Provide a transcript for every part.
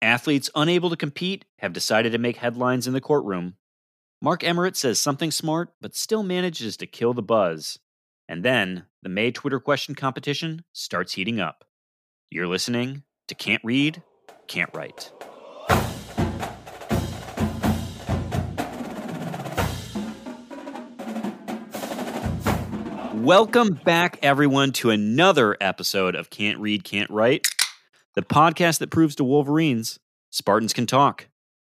Athletes unable to compete have decided to make headlines in the courtroom. Mark Emmert says something smart, but still manages to kill the buzz. And then, the May Twitter question competition starts heating up. You're listening to Can't Read, Can't Write. Welcome back, everyone, to another episode of Can't Read, Can't Write, the podcast that proves to Wolverines, Spartans can talk.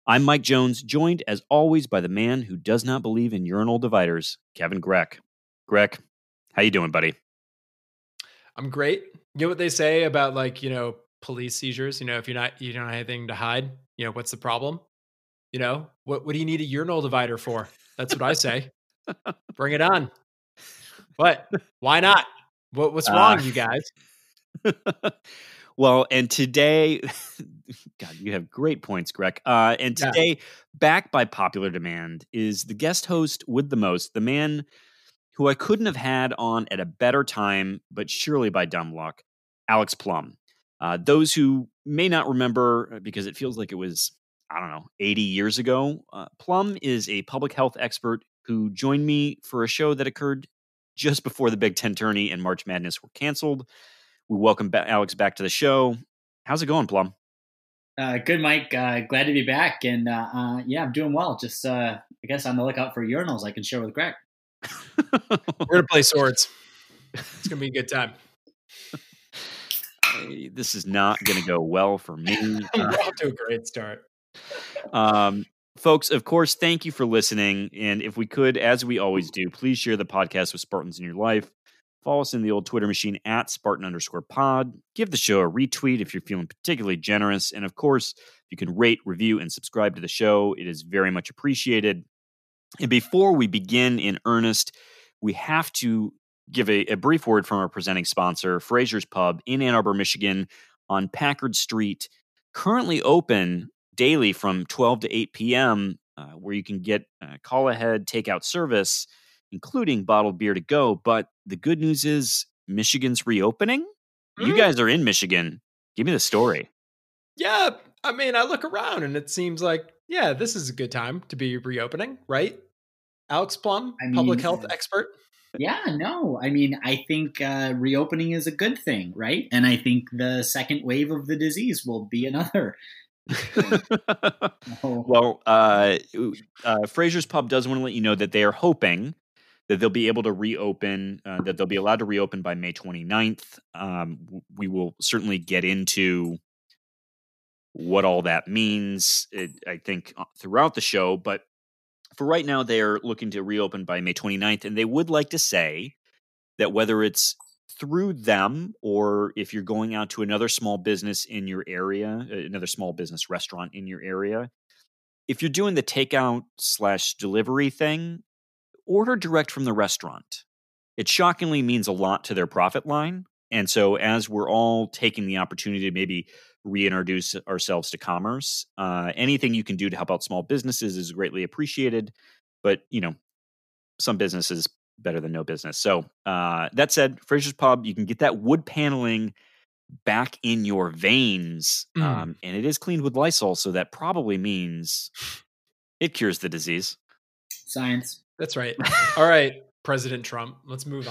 I'm Mike Jones, joined, as always, by the man who does not believe in urinal dividers, Kevin Grech. Grech, how you doing, buddy? I'm great. You know what they say about, like, you know, police seizures? You know, if you don't have anything to hide, you know, what's the problem? You know, what do you need a urinal divider for? That's what I say. Bring it on. But why not? What's wrong, you guys? Well, and today, God, you have great points, Grech. And today, back by popular demand, is the guest host with the most, the man who I couldn't have had on at a better time, but surely by dumb luck, Alex Plum. Those who may not remember, because it feels like it was, 80 years ago, Plum is a public health expert who joined me for a show that occurred just before the Big Ten tourney and March Madness were canceled. We welcome Alex back to the show. How's it going, Plum? Good, Mike. Glad to be back. And I'm doing well. Just, I guess, on the lookout for urinals I can share with Grech. We're going to play swords. It's going to be a good time. This is not going to go well for me. We're off to a great start. Folks, of course, thank you for listening. And if we could, as we always do, please share the podcast with Spartans in your life. Follow us in the old Twitter machine at Spartan_pod. Give the show a retweet if you're feeling particularly generous. And of course, you can rate, review, and subscribe to the show. It is very much appreciated. And before we begin in earnest, we have to give a brief word from our presenting sponsor, Fraser's Pub in Ann Arbor, Michigan, on Packard Street. Currently open daily from 12 to 8 p.m., where you can get call-ahead takeout service, including bottled beer to go. But the good news is Michigan's reopening. Mm-hmm. You guys are in Michigan. Give me the story. Yeah. I mean, I look around and it seems like, yeah, this is a good time to be reopening, right? Alex Plum, public health expert. Yeah, no. I mean, I think reopening is a good thing, right? And I think the second wave of the disease will be another. Well, Fraser's Pub does want to let you know that they are hoping that they'll be able to reopen, that they'll be allowed to reopen by May 29th. We will certainly get into what all that means, I think, throughout the show. But for right now, they're looking to reopen by May 29th. And they would like to say that whether it's through them or if you're going out to another small business in your area, another small business restaurant in your area, if you're doing the takeout / delivery thing, order direct from the restaurant. It shockingly means a lot to their profit line. And so as we're all taking the opportunity to maybe reintroduce ourselves to commerce, anything you can do to help out small businesses is greatly appreciated. But, you know, some businesses better than no business. So that said, Fraser's Pub, you can get that wood paneling back in your veins. And it is cleaned with Lysol. So that probably means it cures the disease. Science. That's right. All right, President Trump, let's move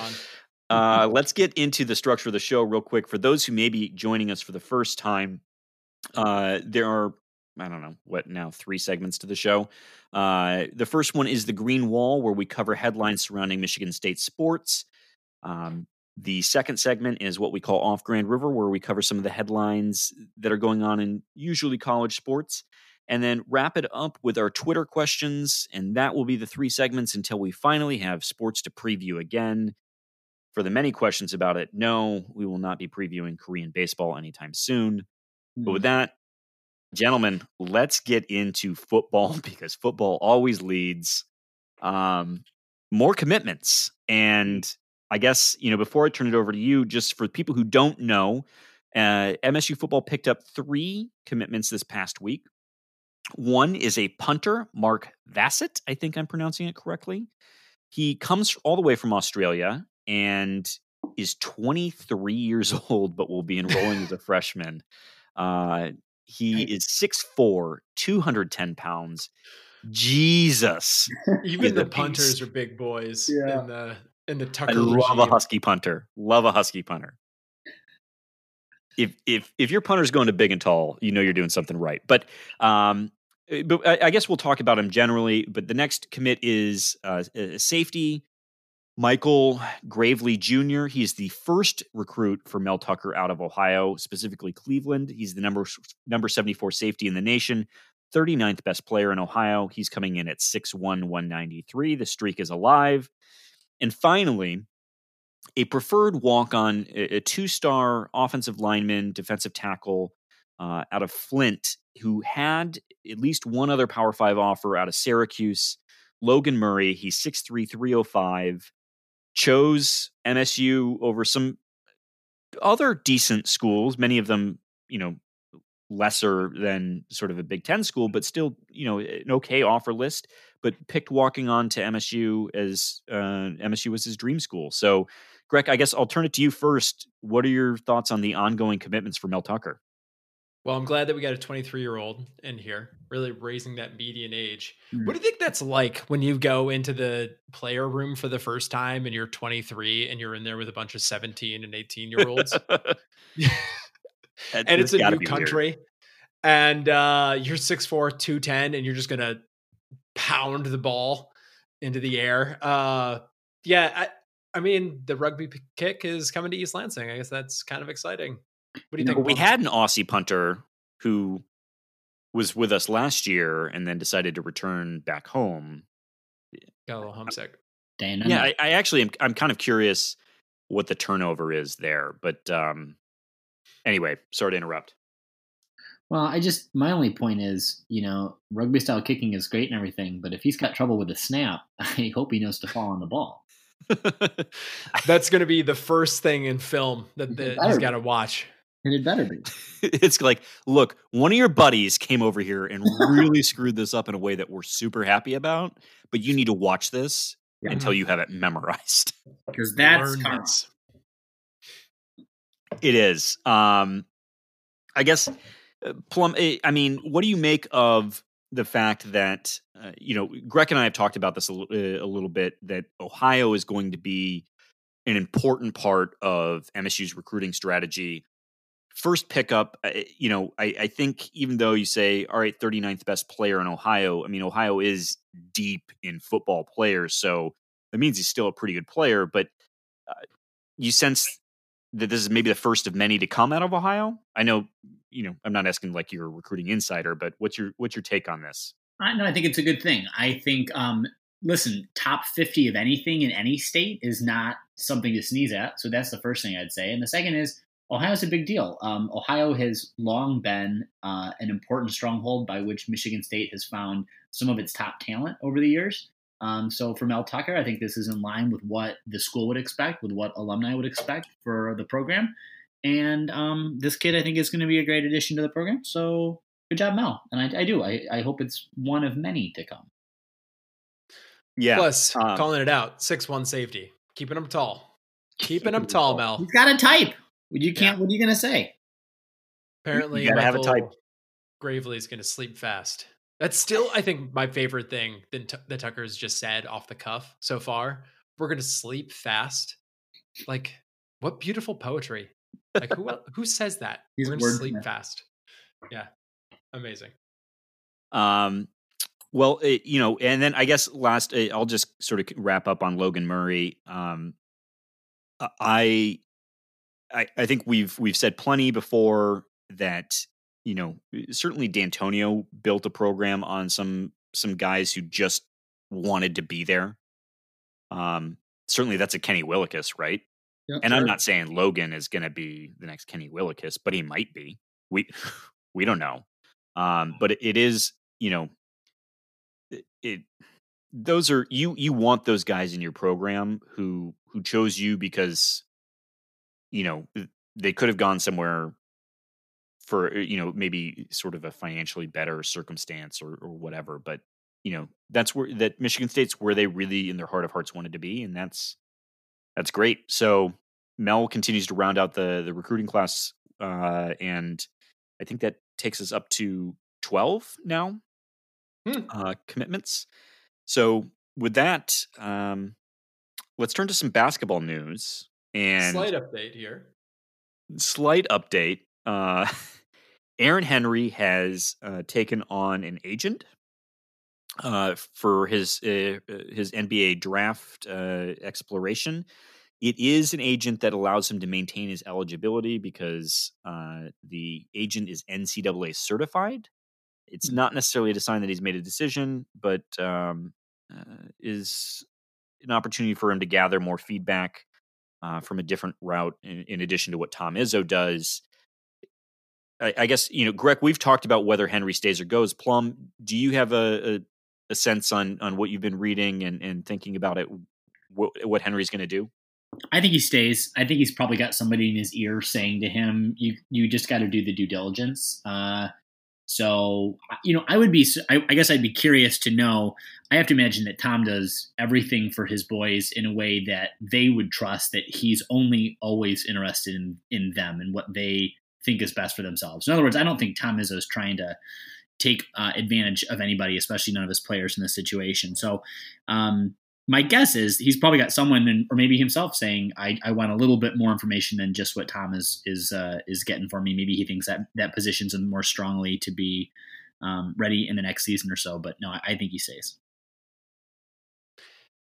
on. Let's get into the structure of the show real quick. For those who may be joining us for the first time, there are, three segments to the show. The first one is The Green Wall, where we cover headlines surrounding Michigan State sports. The second segment is what we call Off Grand River, where we cover some of the headlines that are going on in usually college sports. And then wrap it up with our Twitter questions, and that will be the three segments until we finally have sports to preview again. For the many questions about it, no, we will not be previewing Korean baseball anytime soon. But with that, Gentlemen, let's get into football because football always leads more commitments. And I guess, you know, before I turn it over to you, just for people who don't know, MSU football picked up 3 commitments this past week. One is a punter, Mark Vassett. I think I'm pronouncing it correctly. He comes all the way from Australia and is 23 years old, but will be enrolling as a freshman. He is 6'4", 210 pounds. Jesus. Even the punters beast. Are big boys in the Tucker regime. I love a Husky punter. If your punter's going to big and tall, you know you're doing something right. But I guess we'll talk about him generally. But the next commit is safety, Michael Gravely Jr. He's the first recruit for Mel Tucker out of Ohio, specifically Cleveland. He's the number 74 safety in the nation, 39th best player in Ohio. He's coming in at 6'1", 193. The streak is alive. And finally, a preferred walk-on, a 2-star offensive lineman, defensive tackle out of Flint, who had at least one other Power 5 offer out of Syracuse, Logan Murray. He's 6'3", 305. Chose MSU over some other decent schools, many of them, you know, lesser than sort of a Big Ten school, but still, you know, an okay offer list, but picked walking on to MSU as MSU was his dream school. So, Greg, I guess I'll turn it to you first. What are your thoughts on the ongoing commitments for Mel Tucker? Well, I'm glad that we got a 23-year-old in here, really raising that median age. What do you think that's like when you go into the player room for the first time and you're 23 and you're in there with a bunch of 17 and 18-year-olds? And it's a new country. Weird. And you're 6'4", 210, and you're just going to pound the ball into the air. I mean, the rugby kick is coming to East Lansing. I guess that's kind of exciting. What do you think? We had an Aussie punter who was with us last year and then decided to return back home. Got a little homesick. Yeah, I actually I'm kind of curious what the turnover is there. But anyway, sorry to interrupt. Well, my only point is, you know, rugby style kicking is great and everything, but if he's got trouble with a snap, I hope he knows to fall on the ball. That's going to be the first thing in film that he's got to watch. And it better be. It's like, look, one of your buddies came over here and really screwed this up in a way that we're super happy about, but you need to watch this until you have it memorized. Because that's nuts. It is. I guess, Plum, I mean, what do you make of the fact that, you know, Greg and I have talked about this a little bit, that Ohio is going to be an important part of MSU's recruiting strategy. First pickup, you know, I think even though you say, all right, 39th best player in Ohio, I mean, Ohio is deep in football players, so that means he's still a pretty good player, but you sense that this is maybe the first of many to come out of Ohio? I know, you know, I'm not asking like you're a recruiting insider, but what's your take on this? No, I think it's a good thing. I think, listen, top 50 of anything in any state is not something to sneeze at. So that's the first thing I'd say. And the second is Ohio's a big deal. Ohio has long been an important stronghold by which Michigan State has found some of its top talent over the years. So for Mel Tucker, I think this is in line with what the school would expect, with what alumni would expect for the program. And this kid, I think, is going to be a great addition to the program. So good job, Mel. And I do. I hope it's one of many to come. Yeah. Plus, calling it out, 6'1" safety. Keeping him tall. Keeping him tall, Mel. He's got a type. You can't. Yeah. What are you going to say? Apparently, you gotta have a type. Gravely is going to sleep fast. That's still, I think, my favorite thing that Tucker's just said off the cuff so far. We're going to sleep fast. Like, what beautiful poetry. Like, who says that? He's We're going to sleep fast. Yeah. Amazing. Well, you know, and then I guess last, I'll just sort of wrap up on Logan Murray. I think we've said plenty before that, you know, certainly D'Antonio built a program on some guys who just wanted to be there. Certainly that's a Kenny Willekes, right? Yep, and sure. I'm not saying Logan is going to be the next Kenny Willekes, but he might be. We don't know. But it is, you know, those are, you want those guys in your program who chose you because, you know, they could have gone somewhere for, you know, maybe sort of a financially better circumstance or whatever. But, you know, that's where that Michigan State's where they really in their heart of hearts wanted to be. And that's great. So Mel continues to round out the recruiting class. And I think that takes us up to 12 now commitments. So with that, let's turn to some basketball news and slight update. Aaron Henry has taken on an agent for his NBA draft exploration. It is an agent that allows him to maintain his eligibility because the agent is NCAA certified. It's not necessarily a sign that he's made a decision, but is an opportunity for him to gather more feedback from a different route in addition to what Tom Izzo does. I guess, you know, Greg, we've talked about whether Henry stays or goes. Plum, do you have a sense on what you've been reading and thinking about it, what Henry's going to do? I think he stays. I think he's probably got somebody in his ear saying to him, you just got to do the due diligence. So, you know, I guess I'd be curious to know. I have to imagine that Tom does everything for his boys in a way that they would trust, that he's only always interested in them and what they think is best for themselves. In other words, I don't think Tom Izzo is trying to take advantage of anybody, especially none of his players in this situation. So, my guess is he's probably got someone or maybe himself saying, I want a little bit more information than just what Tom is getting for me. Maybe he thinks that positions him more strongly to be ready in the next season or so. But no, I think he stays.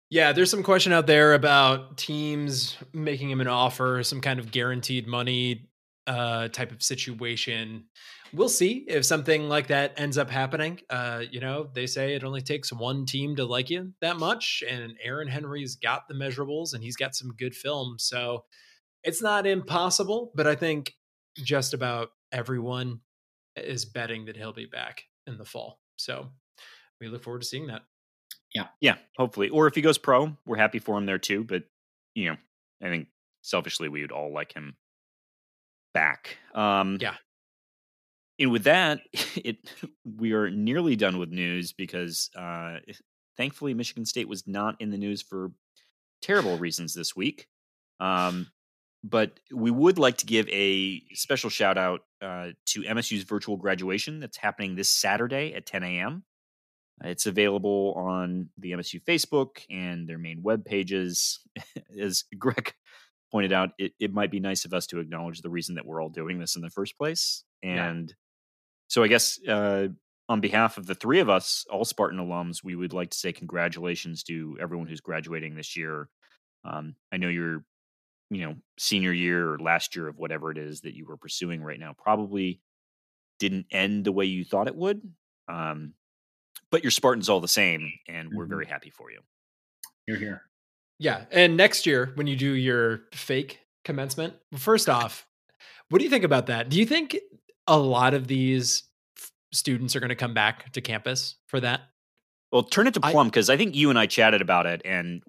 Yeah, there's some question out there about teams making him an offer, some kind of guaranteed money type of situation. We'll see if something like that ends up happening. You know, they say it only takes one team to like you that much. And Aaron Henry's got the measurables and he's got some good film. So it's not impossible, but I think just about everyone is betting that he'll be back in the fall. So we look forward to seeing that. Yeah. Yeah. Hopefully. Or if he goes pro, we're happy for him there too. But, you know, I think selfishly, we would all like him back. Yeah. And with that, we are nearly done with news because thankfully Michigan State was not in the news for terrible reasons this week. But we would like to give a special shout out to MSU's virtual graduation that's happening this Saturday at 10 a.m. It's available on the MSU Facebook and their main web pages. As Greg pointed out, it might be nice of us to acknowledge the reason that we're all doing this in the first place. And so I guess on behalf of the three of us, all Spartan alums, we would like to say congratulations to everyone who's graduating this year. I know your, you know, senior year or last year of whatever it is that you were pursuing right now probably didn't end the way you thought it would. But your Spartans all the same, and we're very happy for you. You're here. Yeah. And next year when you do your fake commencement, first off, what do you think about that? Do you think a lot of these students are going to come back to campus for that? Well, turn it to Plum, because I think you and I chatted about it, and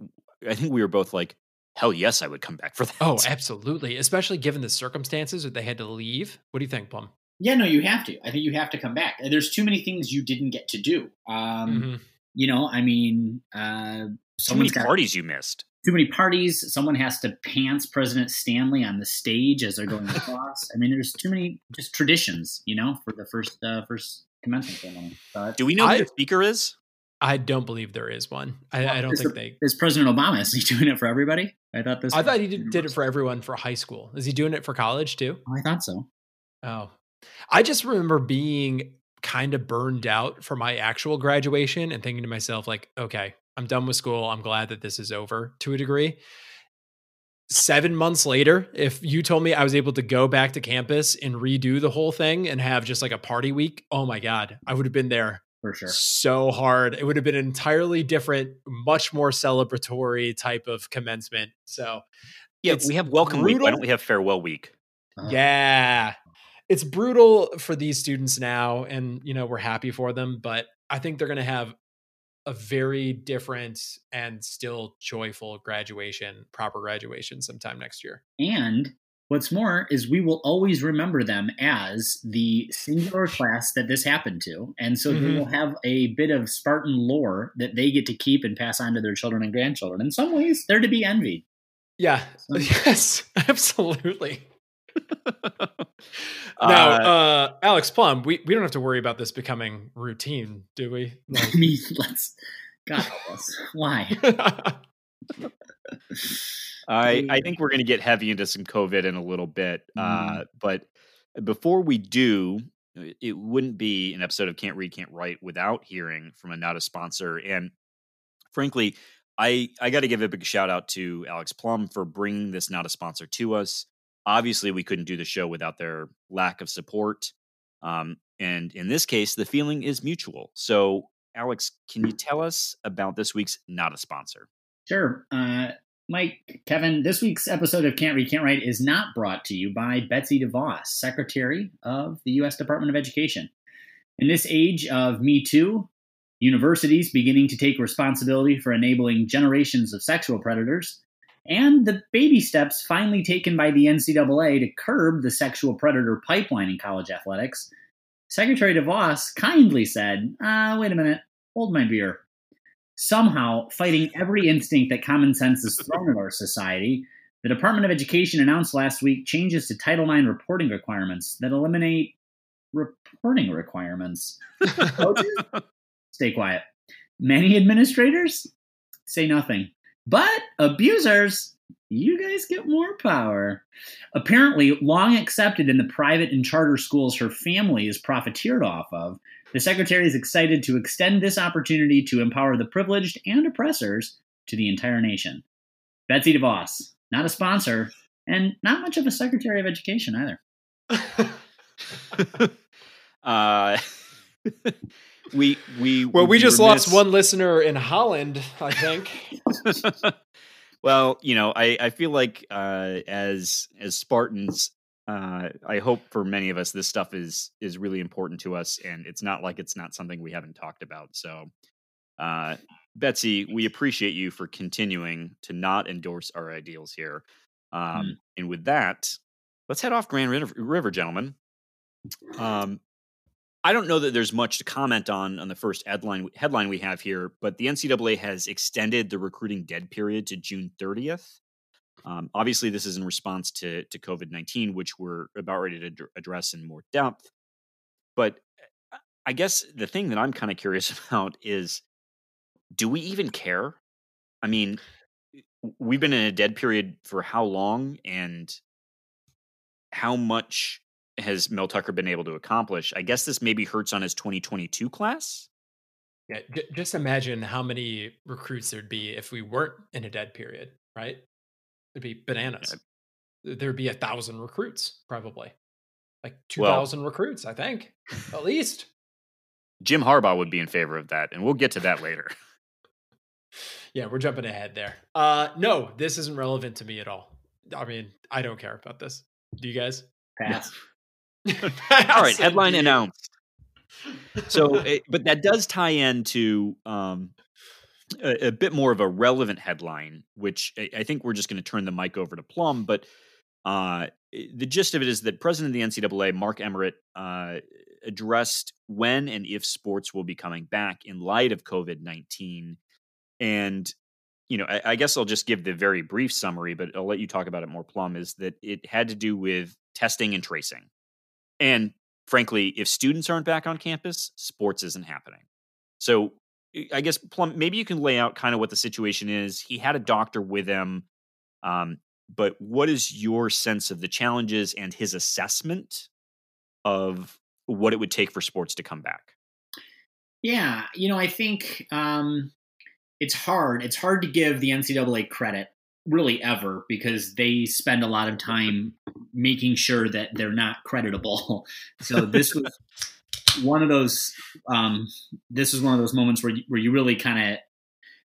I think we were both like, hell yes, I would come back for that. Oh, absolutely. Especially given the circumstances that they had to leave. What do you think, Plum? Yeah, no, you have to. I think you have to come back. There's too many things you didn't get to do. You know, I mean, too many parties you missed. Too many parties. Someone has to pants President Stanley on the stage as they're going across. I mean, there's too many just traditions, you know, for the first commencement. Do we know who the speaker is? I don't believe there is one. I don't think they. Is President Obama? Is he doing it for everybody? I thought he did it for everyone for high school. Is he doing it for college too? Oh, I thought so. Oh, I just remember being kind of burned out for my actual graduation and thinking to myself, like, okay, I'm done with school. I'm glad that this is over to a degree. 7 months later, if you told me I was able to go back to campus and redo the whole thing and have just like a party week, oh my God, I would have been there for sure. So hard. It would have been entirely different, much more celebratory type of commencement. So yeah, we have welcome week. Why don't we have farewell week? Yeah. it's brutal for these students now, and you know, we're happy for them, but I think they're going to have a very different and still joyful graduation, proper graduation sometime next year. And what's more is we will always remember them as the singular class that this happened to. And so they will have a bit of Spartan lore that they get to keep and pass on to their children and grandchildren. In some ways, they're to be envied. Yeah. So. Yes, absolutely. Now, Alex Plum, we don't have to worry about this becoming routine, do we? Like, I mean, God help us. Why? I think we're going to get heavy into some COVID in a little bit. But before we do, it wouldn't be an episode of Can't Read, Can't Write without hearing from a not a sponsor. And frankly, I got to give a big shout out to Alex Plum for bringing this not a sponsor to us. Obviously, we couldn't do the show without their lack of support. And in this case, the feeling is mutual. So, Alex, can you tell us about this week's not a sponsor? Sure. Mike, Kevin, this week's episode of Can't Read, Can't Write is not brought to you by Betsy DeVos, Secretary of the U.S. Department of Education. In this age of Me Too, universities beginning to take responsibility for enabling generations of sexual predators, and the baby steps finally taken by the NCAA to curb the sexual predator pipeline in college athletics, Secretary DeVos kindly said, wait a minute, hold my beer. Somehow, fighting every instinct that common sense has thrown at our society, the Department of Education announced last week changes to Title IX reporting requirements that eliminate reporting requirements. Coaches, stay quiet. Many administrators say nothing. But abusers, you guys get more power. Apparently, long accepted in the private and charter schools her family is profiteered off of, the Secretary is excited to extend this opportunity to empower the privileged and oppressors to the entire nation. Betsy DeVos, not a sponsor, and not much of a Secretary of Education either. We just lost one listener in Holland, I think. Well, you know, I feel like as Spartans, I hope for many of us, this stuff is really important to us. And it's not like it's not something we haven't talked about. So, Betsy, we appreciate you for continuing to not endorse our ideals here. And with that, let's head off Grand River, gentlemen. I don't know that there's much to comment on the first headline we have here, but the NCAA has extended the recruiting dead period to June 30th. Obviously, this is in response to COVID-19, which we're about ready to address in more depth. But I guess the thing that I'm kind of curious about is, do we even care? I mean, we've been in a dead period for how long, and how much has Mel Tucker been able to accomplish? I guess this maybe hurts on his 2022 class. Yeah, just imagine how many recruits there'd be if we weren't in a dead period, right? It'd be bananas. Yeah. There'd be 1,000 recruits, probably. Like 2,000 recruits, I think, at least. Jim Harbaugh would be in favor of that, and we'll get to that later. Yeah, we're jumping ahead there. No, this isn't relevant to me at all. I mean, I don't care about this. Do you guys? Pass. No. All right, headline announced. So, but that does tie into a bit more of a relevant headline, which I think we're just going to turn the mic over to Plum. But the gist of it is that President of the NCAA, Mark Emmert, addressed when and if sports will be coming back in light of COVID-19. And, you know, I guess I'll just give the very brief summary, but I'll let you talk about it more, Plum, is that it had to do with testing and tracing. And frankly, if students aren't back on campus, sports isn't happening. So I guess, Plum, maybe you can lay out kind of what the situation is. He had a doctor with him, but what is your sense of the challenges and his assessment of what it would take for sports to come back? Yeah, you know, I think it's hard. It's hard to give the NCAA credit really ever, because they spend a lot of time making sure that they're not creditable. So this was one of those, moments where you really kind of,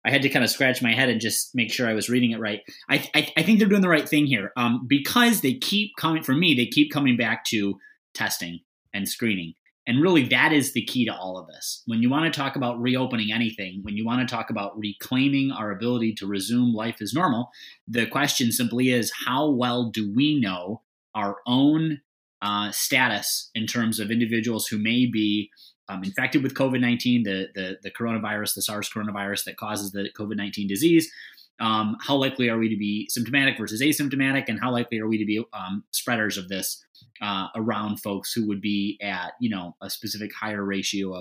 I had to kind of scratch my head and just make sure I was reading it right. I think they're doing the right thing here, because they keep coming back to testing and screening. And really, that is the key to all of this. When you want to talk about reopening anything, when you want to talk about reclaiming our ability to resume life as normal, the question simply is, how well do we know our own status in terms of individuals who may be infected with COVID-19, the coronavirus, the SARS coronavirus that causes the COVID-19 disease? How likely are we to be symptomatic versus asymptomatic, and how likely are we to be spreaders of this around folks who would be at, you know, a specific higher ratio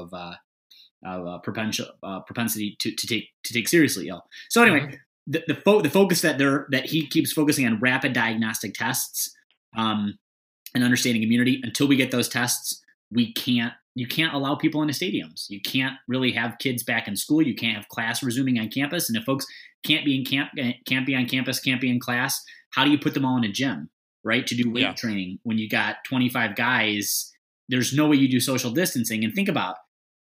of propensity to take seriously ill? So anyway, the focus that he keeps focusing on, rapid diagnostic tests and understanding immunity. Until we get those tests, you can't allow people into stadiums. You can't really have kids back in school. You can't have class resuming on campus. And if folks can't be on campus, can't be in class, how do you put them all in a gym, right? To do weight training when you got 25 guys, there's no way you do social distancing. And think about,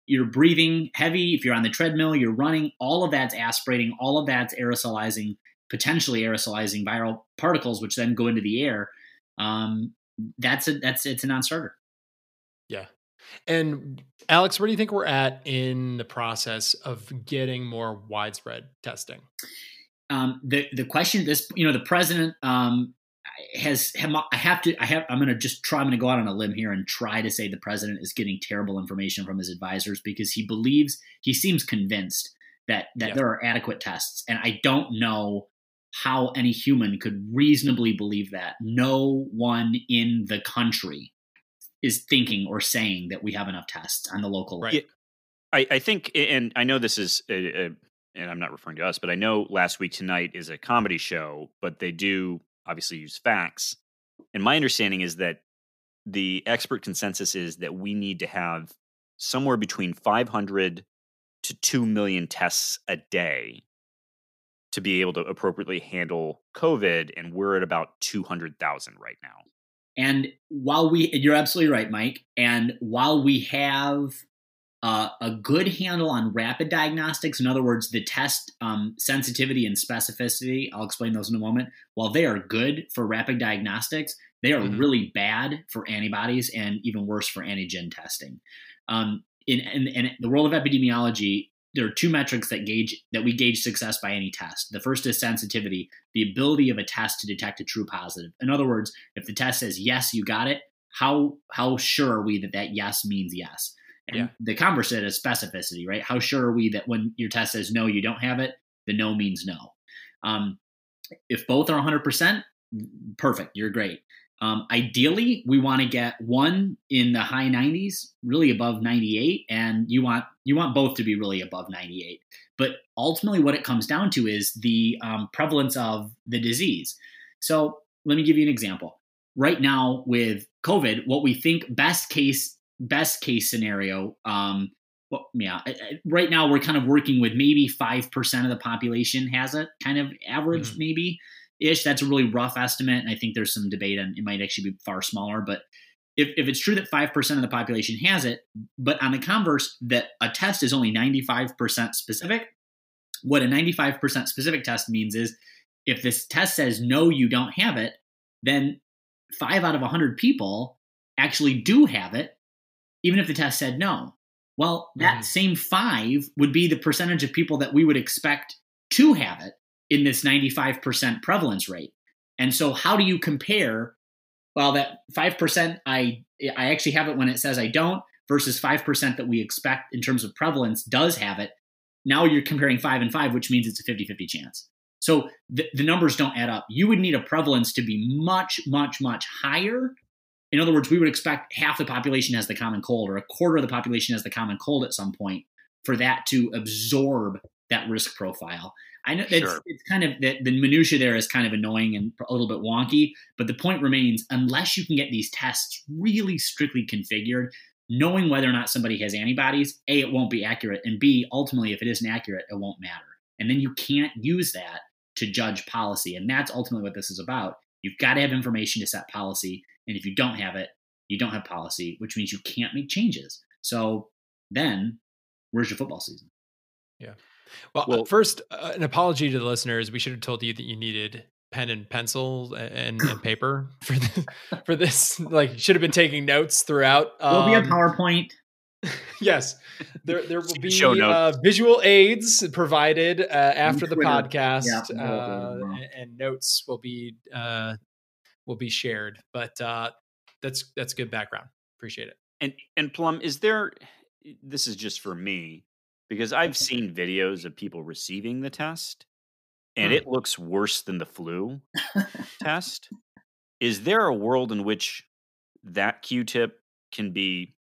you're breathing heavy. If you're on the treadmill, you're running, all of that's aspirating, all of that's aerosolizing, potentially aerosolizing viral particles, which then go into the air. It's a non-starter. Yeah. And Alex, where do you think we're at in the process of getting more widespread testing? The question, this, you know, the president I'm going to go out on a limb here and try to say the president is getting terrible information from his advisors, because he seems convinced that there are adequate tests. And I don't know how any human could reasonably believe that. No one in the country is thinking or saying that we have enough tests on the local level. Right. I think, and I know this is, and I'm not referring to us, but I know Last Week Tonight is a comedy show, but they do obviously use facts. And my understanding is that the expert consensus is that we need to have somewhere between 500 to 2 million tests a day to be able to appropriately handle COVID. And we're at about 200,000 right now. And you're absolutely right, Mike. And while we have a good handle on rapid diagnostics, in other words, the test sensitivity and specificity, I'll explain those in a moment. While they are good for rapid diagnostics, they are really bad for antibodies, and even worse for antigen testing. In the world of epidemiology, there are two metrics that we gauge success by any test. The first is sensitivity, the ability of a test to detect a true positive. In other words, if the test says, yes, you got it, how sure are we that yes means yes? And the converse is specificity, right? How sure are we that when your test says, no, you don't have it, the no means no? If both are 100%, perfect, you're great. Ideally, we want to get one in the high 90s, really above 98, and you want both to be really above 98. But ultimately, what it comes down to is the prevalence of the disease. So let me give you an example. Right now with COVID, what we think best case scenario, right now we're kind of working with maybe 5% of the population has it, kind of average maybe-ish. That's a really rough estimate, and I think there's some debate, and it might actually be far smaller. But if it's true that 5% of the population has it, but on the converse, that a test is only 95% specific, what a 95% specific test means is if this test says, no, you don't have it, then 5 out of 100 people actually do have it, even if the test said no. Well, that same 5 would be the percentage of people that we would expect to have it in this 95% prevalence rate. And so how do you compare, well, that 5% I actually have it when it says I don't versus 5% that we expect in terms of prevalence does have it? Now you're comparing 5 and 5, which means it's a 50-50 chance. So the numbers don't add up. You would need a prevalence to be much, much, much higher. In other words, we would expect half the population has the common cold, or a quarter of the population has the common cold at some point, for that to absorb that risk profile. I know that's It's kind of the minutiae there is kind of annoying and a little bit wonky, but the point remains, unless you can get these tests really strictly configured, knowing whether or not somebody has antibodies, A, it won't be accurate, and B, ultimately, if it isn't accurate, it won't matter. And then you can't use that to judge policy. And that's ultimately what this is about. You've got to have information to set policy. And if you don't have it, you don't have policy, which means you can't make changes. So then where's your football season? Yeah. Well, first, an apology to the listeners. We should have told you that you needed pen and pencil and paper for this. Like, should have been taking notes throughout. There'll be a PowerPoint. Yes, there will be visual aids provided after the podcast, yeah. And notes will be shared. But that's good background. Appreciate it. And Plum, is there? This is just for me because I've seen videos of people receiving the test, and it looks worse than the flu test. Is there a world in which that Q-tip can be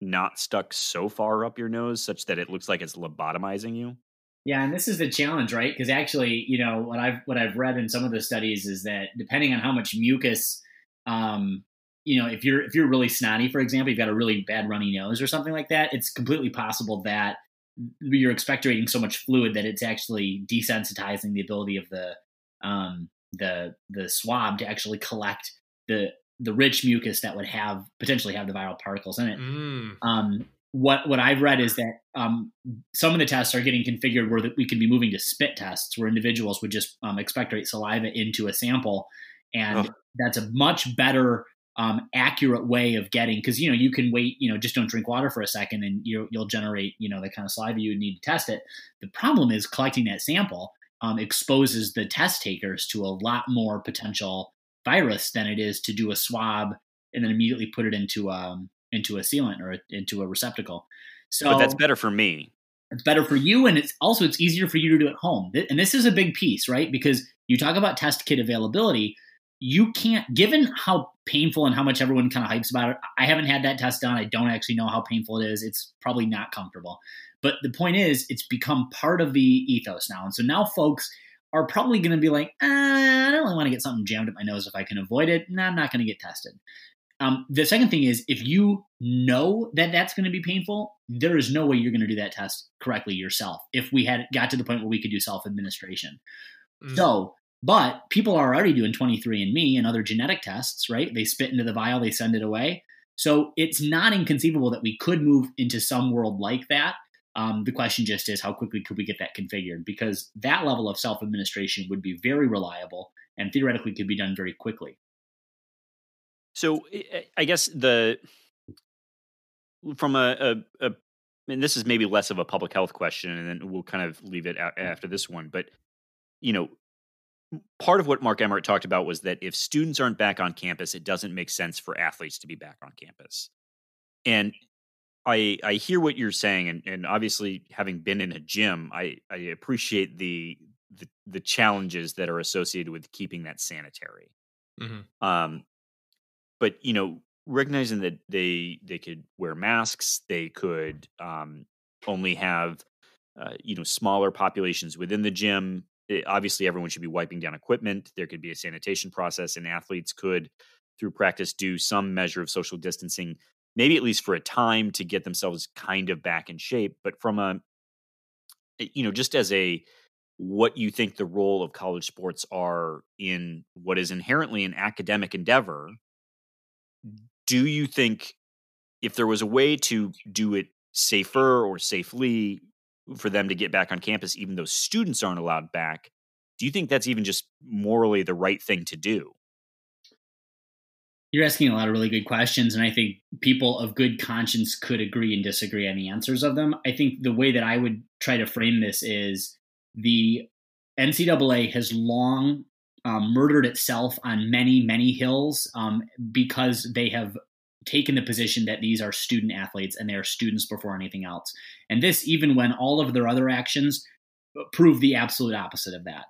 not stuck so far up your nose such that it looks like it's lobotomizing you? Yeah, and this is the challenge, right? Because actually, you know, what I've read in some of the studies is that depending on how much mucus, you know, if you're really snotty, for example, you've got a really bad runny nose or something like that, it's completely possible that you're expectorating so much fluid that it's actually desensitizing the ability of the swab to actually collect the rich mucus that would potentially have the viral particles in it. What I've read is that some of the tests are getting configured where that we can be moving to spit tests, where individuals would just expectorate saliva into a sample, and that's a much better accurate way of getting, because you know you can wait, you know, just don't drink water for a second, and you'll generate, you know, the kind of saliva you would need to test it. The problem is collecting that sample exposes the test takers to a lot more potential virus than it is to do a swab and then immediately put it into a sealant or into a receptacle. So but that's better for me. It's better for you. And it's easier for you to do at home. And this is a big piece, right? Because you talk about test kit availability. You can't, given how painful and how much everyone kind of hypes about it. I haven't had that test done. I don't actually know how painful it is. It's probably not comfortable, but the point is it's become part of the ethos now. And so now folks are probably going to be like, I don't really want to get something jammed up my nose if I can avoid it. No, I'm not going to get tested. The second thing is, if you know that that's going to be painful, there is no way you're going to do that test correctly yourself. If we had got to the point where we could do self-administration. But people are already doing 23andMe and other genetic tests, right? They spit into the vial, they send it away. So it's not inconceivable that we could move into some world like that. The question just is, how quickly could we get that configured? Because that level of self-administration would be very reliable and theoretically could be done very quickly. So I guess and this is maybe less of a public health question, and then we'll kind of leave it after this one. But, you know, part of what Mark Emmert talked about was that if students aren't back on campus, it doesn't make sense for athletes to be back on campus. And I hear what you're saying, and obviously having been in a gym, I appreciate the challenges that are associated with keeping that sanitary. Mm-hmm. But you know, recognizing that they could wear masks, they could only have you know, smaller populations within the gym. Obviously, everyone should be wiping down equipment. There could be a sanitation process, and athletes could, through practice, do some measure of social distancing. Maybe at least for a time to get themselves kind of back in shape, but from a, you know, just as a, what you think the role of college sports are in what is inherently an academic endeavor, do you think if there was a way to do it safer or safely for them to get back on campus, even though students aren't allowed back, do you think that's even just morally the right thing to do? You're asking a lot of really good questions, and I think people of good conscience could agree and disagree on the answers of them. I think the way that I would try to frame this is the NCAA has long murdered itself on many, many hills because they have taken the position that these are student athletes and they are students before anything else. And this, even when all of their other actions prove the absolute opposite of that.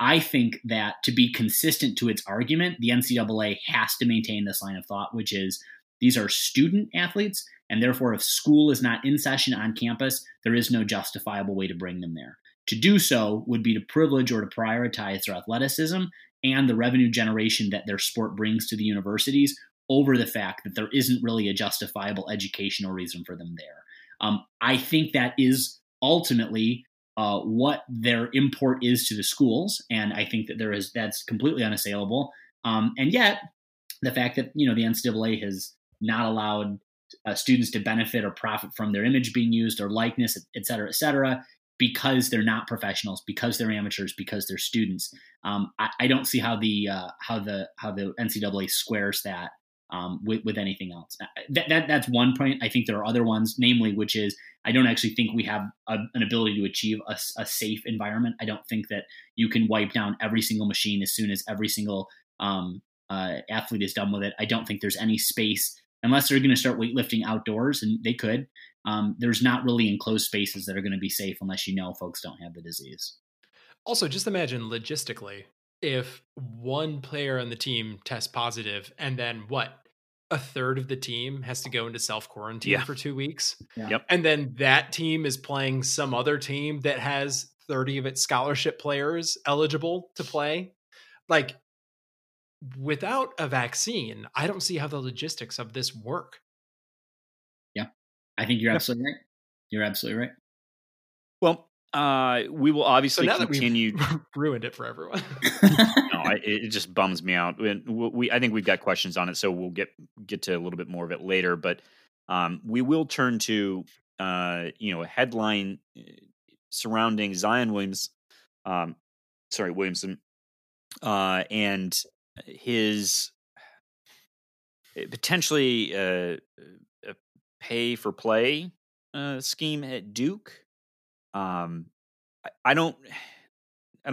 I think that to be consistent to its argument, the NCAA has to maintain this line of thought, which is these are student athletes, and therefore if school is not in session on campus, there is no justifiable way to bring them there. To do so would be to privilege or to prioritize their athleticism and the revenue generation that their sport brings to the universities over the fact that there isn't really a justifiable educational reason for them there. I think that is ultimately what their import is to the schools. And I think that that's completely unassailable. And yet the fact that, you know, the NCAA has not allowed students to benefit or profit from their image being used or likeness, et cetera, because they're not professionals, because they're amateurs, because they're students. I don't see how the NCAA squares that with anything else. That's one point. I think there are other ones, namely, which is I don't actually think we have an ability to achieve a safe environment. I don't think that you can wipe down every single machine as soon as every single athlete is done with it. I don't think there's any space unless they're going to start weightlifting outdoors, and they could. There's not really enclosed spaces that are going to be safe unless you know folks don't have the disease. Also, just imagine logistically, if one player on the team tests positive and then a third of the team has to go into self-quarantine for 2 weeks. Yeah. Yep. And then that team is playing some other team that has 30 of its scholarship players eligible to play. Like, without a vaccine, I don't see how the logistics of this work. Yeah, I think you're absolutely right. You're absolutely right. Well, we will obviously continue. Ruined it for everyone. It just bums me out. I think we've got questions on it, so we'll get to a little bit more of it later. But we will turn to a headline surrounding Zion Williamson, and his potentially pay for play scheme at Duke. I don't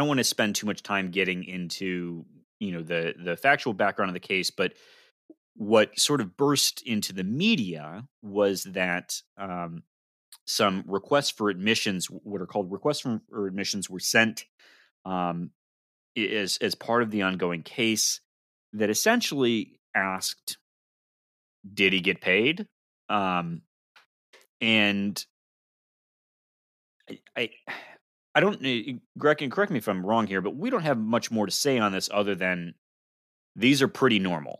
want to spend too much time getting into the factual background of the case, but what sort of burst into the media was that some requests for admissions, what are called requests for admissions, were sent as part of the ongoing case that essentially asked, did he get paid? And I don't, Greg, and correct me if I'm wrong here, but we don't have much more to say on this other than these are pretty normal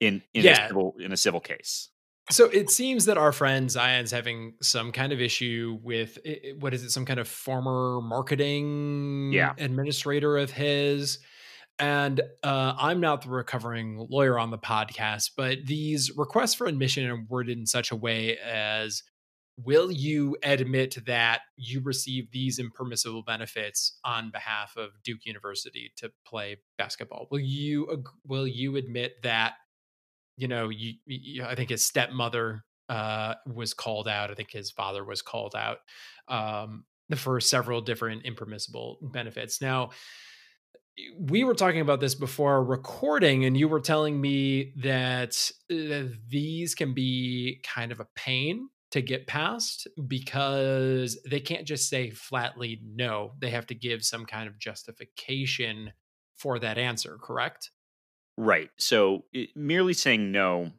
in a civil case. So it seems that our friend Zion's having some kind of issue with, some kind of former marketing administrator of his. And I'm not the recovering lawyer on the podcast, but these requests for admission are worded in such a way as, will you admit that you receive these impermissible benefits on behalf of Duke University to play basketball? Will you admit that, I think his stepmother was called out. I think his father was called out for several different impermissible benefits. Now, we were talking about this before our recording, and you were telling me that these can be kind of a pain to get past because they can't just say flatly no. They have to give some kind of justification for that answer, correct? Right. So merely saying no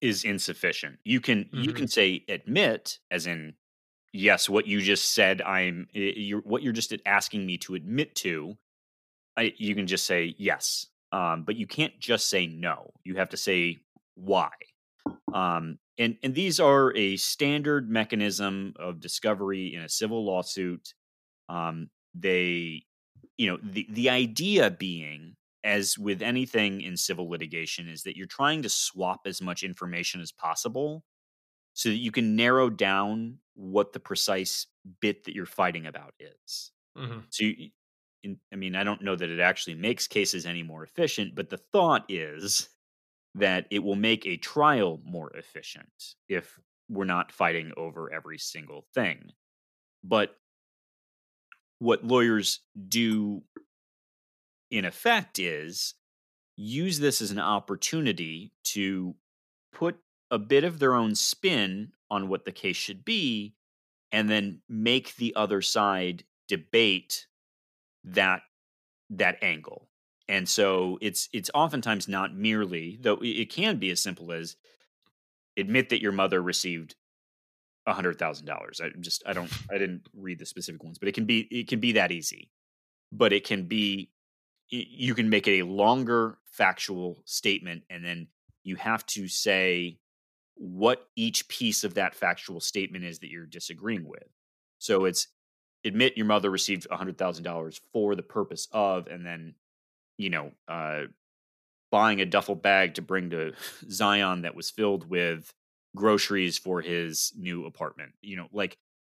is insufficient. You can say admit, as in, yes, what you just said, what you're just asking me to admit to. You can just say yes, but you can't just say no. You have to say why. And these are a standard mechanism of discovery in a civil lawsuit. The idea being, as with anything in civil litigation, is that you're trying to swap as much information as possible so that you can narrow down what the precise bit that you're fighting about is. Mm-hmm. So, I don't know that it actually makes cases any more efficient, but the thought is that it will make a trial more efficient if we're not fighting over every single thing. But what lawyers do, in effect, is use this as an opportunity to put a bit of their own spin on what the case should be, and then make the other side debate that angle. And so it's oftentimes not merely, though it can be as simple as, admit that your mother received $100,000. I didn't read the specific ones, but it can be that easy. But it can be, you can make it a longer factual statement, and then you have to say what each piece of that factual statement is that you're disagreeing with. So it's admit your mother received $100,000 for the purpose of, and then, buying a duffel bag to bring to Zion that was filled with groceries for his new apartment.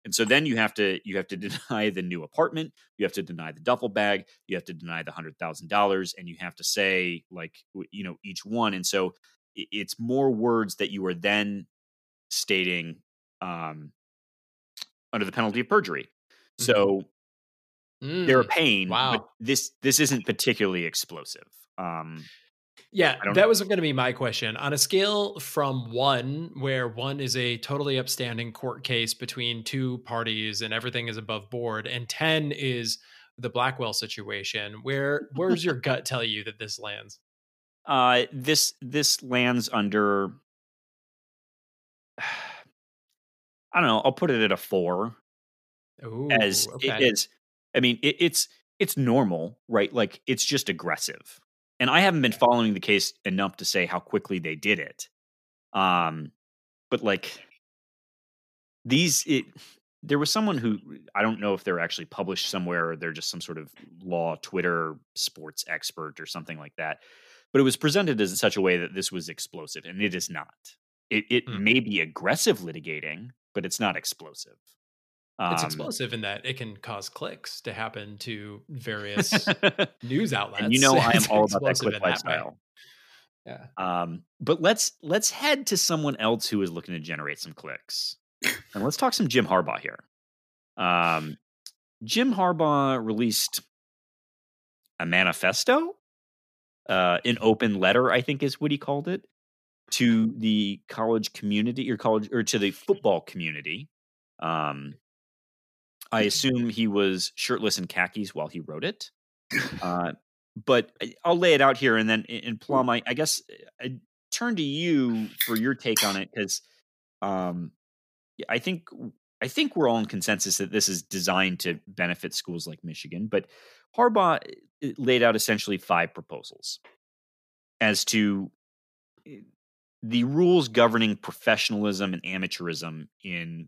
And so then you have to deny the new apartment, you have to deny the duffel bag, you have to deny the $100,000, and you have to say, like, you know, each one. And so it's more words that you are then stating under the penalty of perjury. So they're paying. Wow. But this isn't particularly explosive. Yeah, that was going to be my question. On a scale from 1, where 1 is a totally upstanding court case between two parties and everything is above board, and 10 is the Blackwell situation, where does your gut tell you that this lands? This lands under, I don't know, I'll put it at a 4. Ooh, as okay. It is. I mean, it's normal, right? Like, it's just aggressive. And I haven't been following the case enough to say how quickly they did it. But like there was someone who, I don't know if they're actually published somewhere or they're just some sort of law Twitter sports expert or something like that. But it was presented as in such a way that this was explosive, and it is not. It may be aggressive litigating, but it's not explosive. It's explosive in that it can cause clicks to happen to various news outlets. And you know, I am all about that click lifestyle. Yeah. But let's head to someone else who is looking to generate some clicks, and let's talk some Jim Harbaugh here. Jim Harbaugh released a manifesto, an open letter, I think is what he called it, to the college community or to the football community. I assume he was shirtless and khakis while he wrote it, but I'll lay it out here. And then in Plum, I guess I turn to you for your take on it, because I think we're all in consensus that this is designed to benefit schools like Michigan. But Harbaugh laid out essentially 5 proposals as to the rules governing professionalism and amateurism in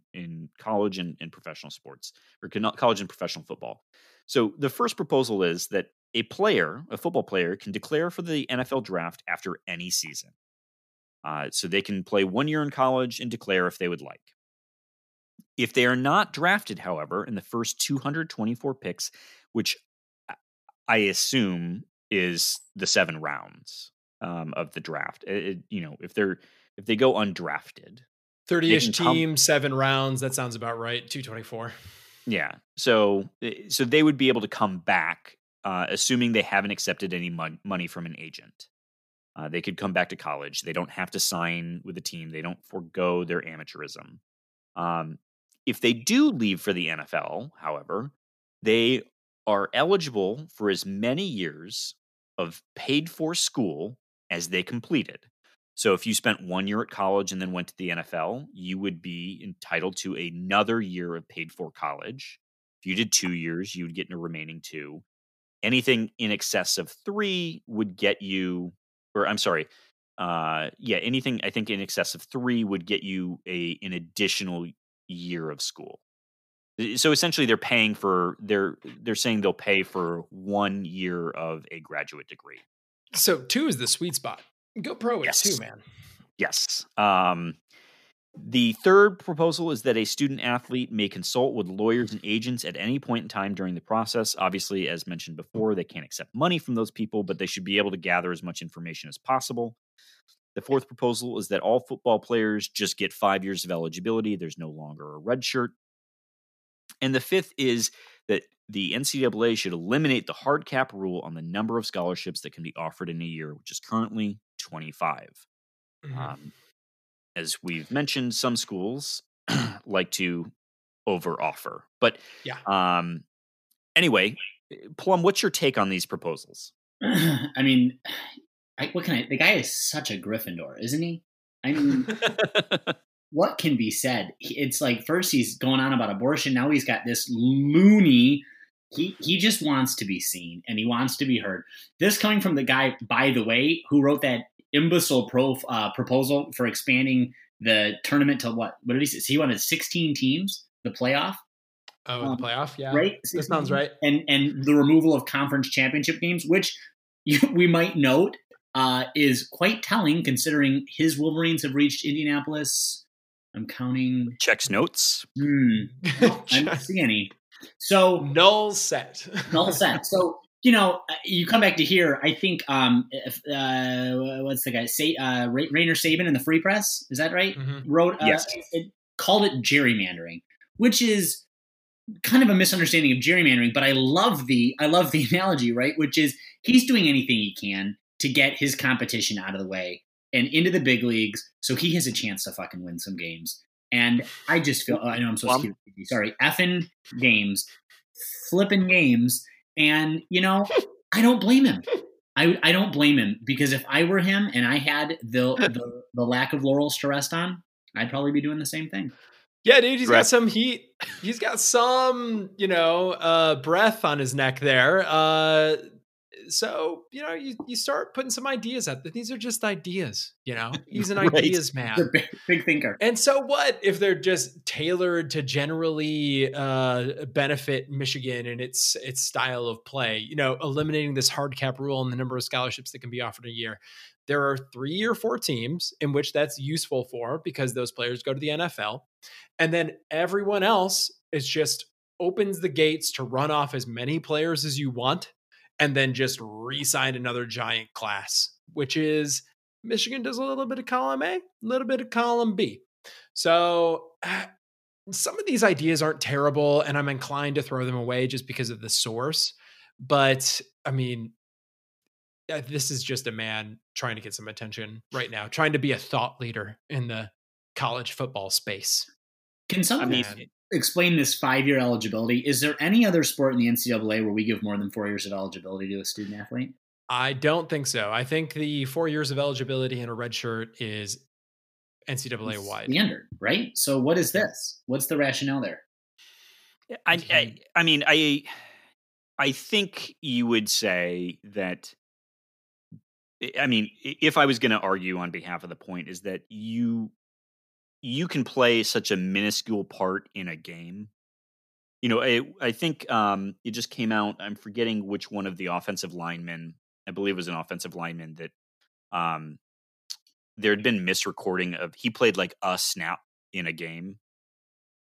college and professional sports, or college and professional football. So the first proposal is that a football player can declare for the NFL draft after any season. So they can play 1 year in college and declare if they would like. If they are not drafted, however, in the first 224 picks, which I assume is the 7 rounds, of the draft, if they go undrafted, 30-ish team, 7 rounds. That sounds about right. 224. Yeah. So they would be able to come back, assuming they haven't accepted any money from an agent. They could come back to college. They don't have to sign with a team. They don't forego their amateurism. If they do leave for the NFL, however, they are eligible for as many years of paid for school as they completed. So if you spent 1 year at college and then went to the NFL, you would be entitled to another year of paid for college. If you did 2 years, you would get the remaining 2. Anything in excess of 3 would get you, or I'm sorry. Anything I think in excess of 3 would get you an additional year of school. So essentially they're paying for, they're saying they'll pay for 1 year of a graduate degree. So 2 is the sweet spot. Go pro at 2, man. Yes. The third proposal is that a student athlete may consult with lawyers and agents at any point in time during the process. Obviously, as mentioned before, they can't accept money from those people, but they should be able to gather as much information as possible. The fourth proposal is that all football players just get 5 years of eligibility. There's no longer a red shirt. And the fifth is that the NCAA should eliminate the hard cap rule on the number of scholarships that can be offered in a year, which is currently 25. As we've mentioned, some schools like to overoffer. But yeah. Anyway, Plum, what's your take on these proposals? I mean, the guy is such a Gryffindor, isn't he? I mean... What can be said? It's like, first he's going on about abortion. Now he's got this loony. He just wants to be seen and he wants to be heard. This coming from the guy, by the way, who wrote that imbecile proposal for expanding the tournament to what did he say? So he wanted 16 teams, the playoff. Oh, the playoff. Yeah. Right. That sounds right. And the removal of conference championship games, which we might note is quite telling considering his Wolverines have reached Indianapolis I'm counting. Checks notes. I don't see any. So null set. So, you know, you come back to here. I think what's the guy? Rainer Saban in the Free Press. Is that right? Mm-hmm. Wrote yes. It called it gerrymandering, which is kind of a misunderstanding of gerrymandering. But I love the analogy, right? Which is he's doing anything he can to get his competition out of the way and into the big leagues, so he has a chance to fucking win some games. And I just feel, I know I'm supposed to be sorry, effing games, flipping games. And, you know, I don't blame him. I don't blame him, because if I were him and I had the lack of laurels to rest on, I'd probably be doing the same thing. Yeah, dude, he's got some heat. He's got some, you know, breath on his neck there. So, you know, you start putting some ideas out. These are just ideas, you know. He's an ideas man. He's a big thinker. And so what if they're just tailored to generally benefit Michigan and its style of play? You know, eliminating this hard cap rule and the number of scholarships that can be offered a year. There are 3 or 4 teams in which that's useful for, because those players go to the NFL. And then everyone else is just opens the gates to run off as many players as you want, and then just re-sign another giant class, which is Michigan does a little bit of column A, a little bit of column B. So some of these ideas aren't terrible, and I'm inclined to throw them away just because of the source. But I mean, this is just a man trying to get some attention right now, trying to be a thought leader in the college football space. Can somebody explain this 5-year eligibility? Is there any other sport in the NCAA where we give more than 4 years of eligibility to a student athlete? I don't think so. I think the 4 years of eligibility in a red shirt is NCAA wide standard, right? So what is this? What's the rationale there? I mean, I think you would say that, I mean, if I was going to argue on behalf of the point, is that you can play such a minuscule part in a game. You know, I think it just came out, I'm forgetting which one of the offensive linemen, I believe it was an offensive lineman, that there had been misrecording of, he played like a snap in a game.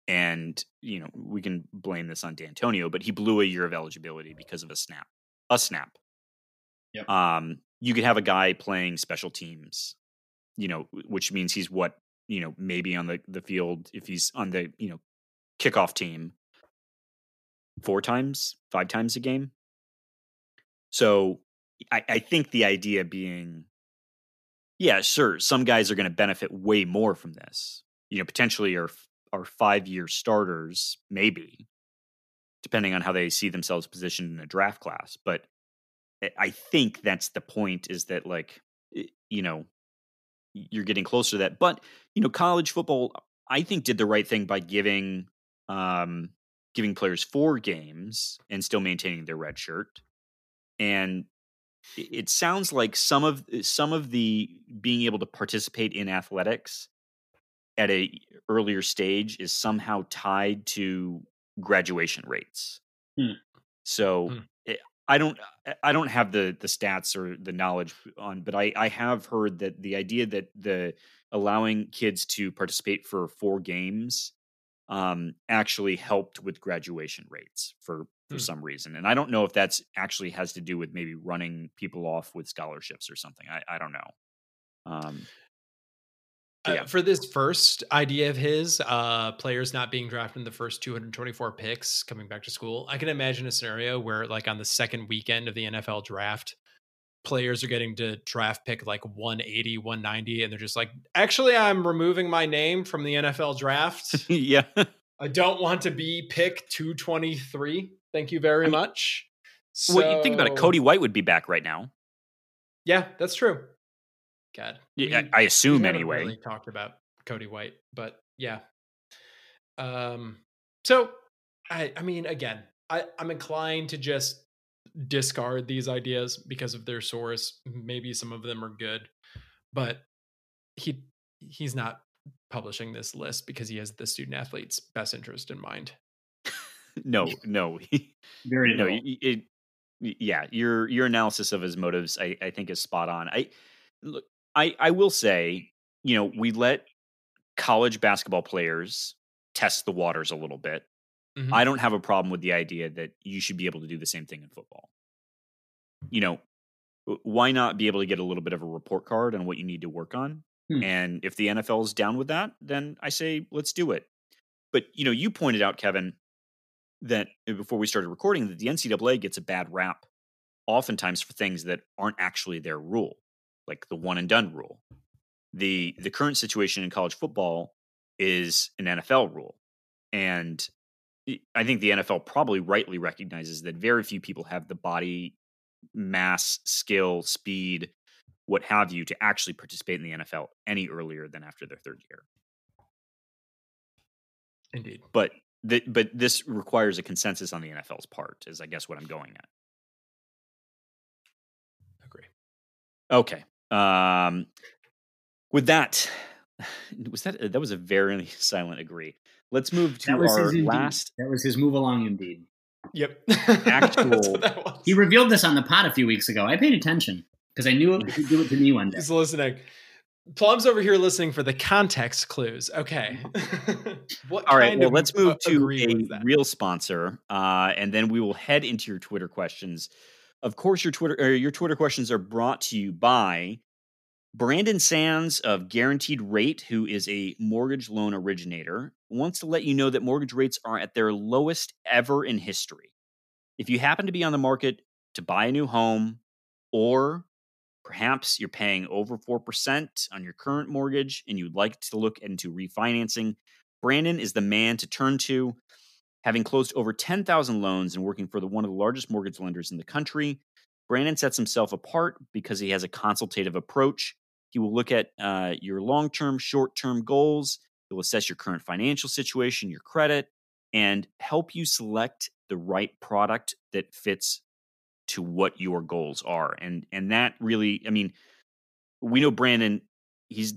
And, you know, we can blame this on D'Antonio, but he blew a year of eligibility because of a snap. Yep. You could have a guy playing special teams, you know, which means he's what, you know, maybe on the field, if he's on the, you know, kickoff team 4 times, 5 times a game. So I think the idea being, yeah, sure, some guys are going to benefit way more from this, you know, potentially are 5-year starters, maybe, depending on how they see themselves positioned in a draft class. But I think that's the point, is that, like, you know, you're getting closer to that. But, you know, college football, I think, did the right thing by giving giving players 4 games and still maintaining their red shirt. And it sounds like some of the being able to participate in athletics at a earlier stage is somehow tied to graduation rates. So I don't have the stats or the knowledge on, but I have heard that the idea that the allowing kids to participate for 4 games actually helped with graduation rates for some reason. And I don't know if that's actually has to do with maybe running people off with scholarships or something. I don't know. For this first idea of his, players not being drafted in the first 224 picks coming back to school, I can imagine a scenario where, like, on the second weekend of the NFL draft, players are getting to draft pick like 180, 190, and they're just like, actually, I'm removing my name from the NFL draft. Yeah. I don't want to be pick 223. Thank you very much. So, well, you think about it, Cody White would be back right now. Yeah, that's true. God, I assume anyway. Really talked about Cody White, but yeah. So I mean, again, I'm inclined to just discard these ideas because of their source. Maybe some of them are good, but he's not publishing this list because he has the student athlete's best interest in mind. No, very no. Yeah, your analysis of his motives, I think, is spot on. Look, I will say, you know, we let college basketball players test the waters a little bit. Mm-hmm. I don't have a problem with the idea that you should be able to do the same thing in football. You know, why not be able to get a little bit of a report card on what you need to work on? Hmm. And if the NFL is down with that, then I say, let's do it. But, you know, you pointed out, Kevin, that before we started recording, that the NCAA gets a bad rap oftentimes for things that aren't actually their rule, like the one and done rule. The current situation in college football is an NFL rule. And I think the NFL probably rightly recognizes that very few people have the body mass, skill, speed, what have you, to actually participate in the NFL any earlier than after their third year. Indeed. But this requires a consensus on the NFL's part, is I guess what I'm going at. Agree. Okay. With that, that was a very silent agree. Let's move to our last. That was his move along, indeed. Yep. Actual. He revealed this on the pod a few weeks ago. I paid attention because I knew he would do it to me one day. He's listening. Plum's over here listening for the context clues. Okay. All right. Well, let's move to a real sponsor, and then we will head into your Twitter questions. Of course, your Twitter questions are brought to you by Brandon Sands of Guaranteed Rate, who is a mortgage loan originator, wants to let you know that mortgage rates are at their lowest ever in history. If you happen to be on the market to buy a new home, or perhaps you're paying over 4% on your current mortgage and you'd like to look into refinancing, Brandon is the man to turn to. Having closed over 10,000 loans and working for one of the largest mortgage lenders in the country, Brandon sets himself apart because he has a consultative approach. He will look at your long-term, short-term goals. He'll assess your current financial situation, your credit, and help you select the right product that fits to what your goals are. And that really, I mean, we know Brandon, he's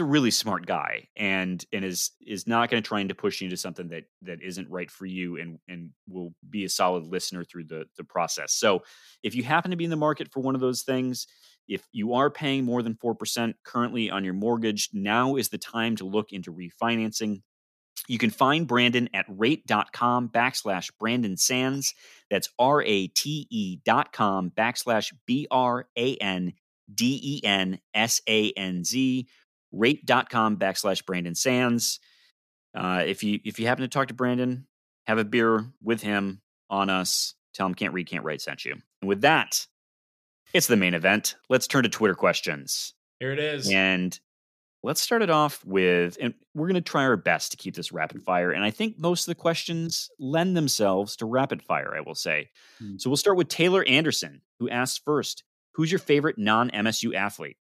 a really smart guy and is not going to try to push you into something that isn't right for you and will be a solid listener through the process. So if you happen to be in the market for one of those things, if you are paying more than 4% currently on your mortgage, now is the time to look into refinancing. You can find Brandon at rate.com/Brandon Sands. That's RATE.com/BRANDENSANZ. Rate.com/Brandon Sands. If you happen to talk to Brandon, have a beer with him on us. Tell him Can't Read, Can't Write sent you. And with that, it's the main event. Let's turn to Twitter questions. Here it is. And let's start it off with, and we're going to try our best to keep this rapid fire. And I think most of the questions lend themselves to rapid fire, I will say. Mm-hmm. So we'll start with Taylor Anderson, who asks first, who's your favorite non-MSU athlete?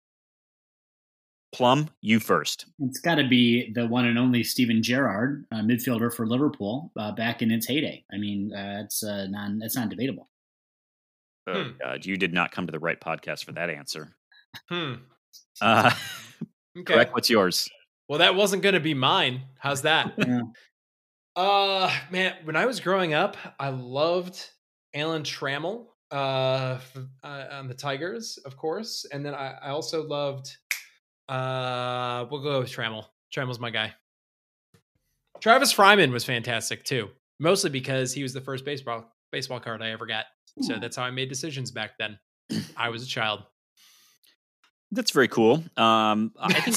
Plum, you first. It's got to be the one and only Steven Gerrard, midfielder for Liverpool, back in its heyday. I mean, it's non-debatable. Oh, God, you did not come to the right podcast for that answer. Okay. Correct. What's yours? Well, that wasn't going to be mine. How's that? Yeah. Man, when I was growing up, I loved Alan Trammell on the Tigers, of course. And then I also loved... we'll go with Trammell. Trammell's my guy. Travis Fryman was fantastic too, mostly because he was the first baseball card I ever got. So that's how I made decisions back then. I was a child. That's very cool. I think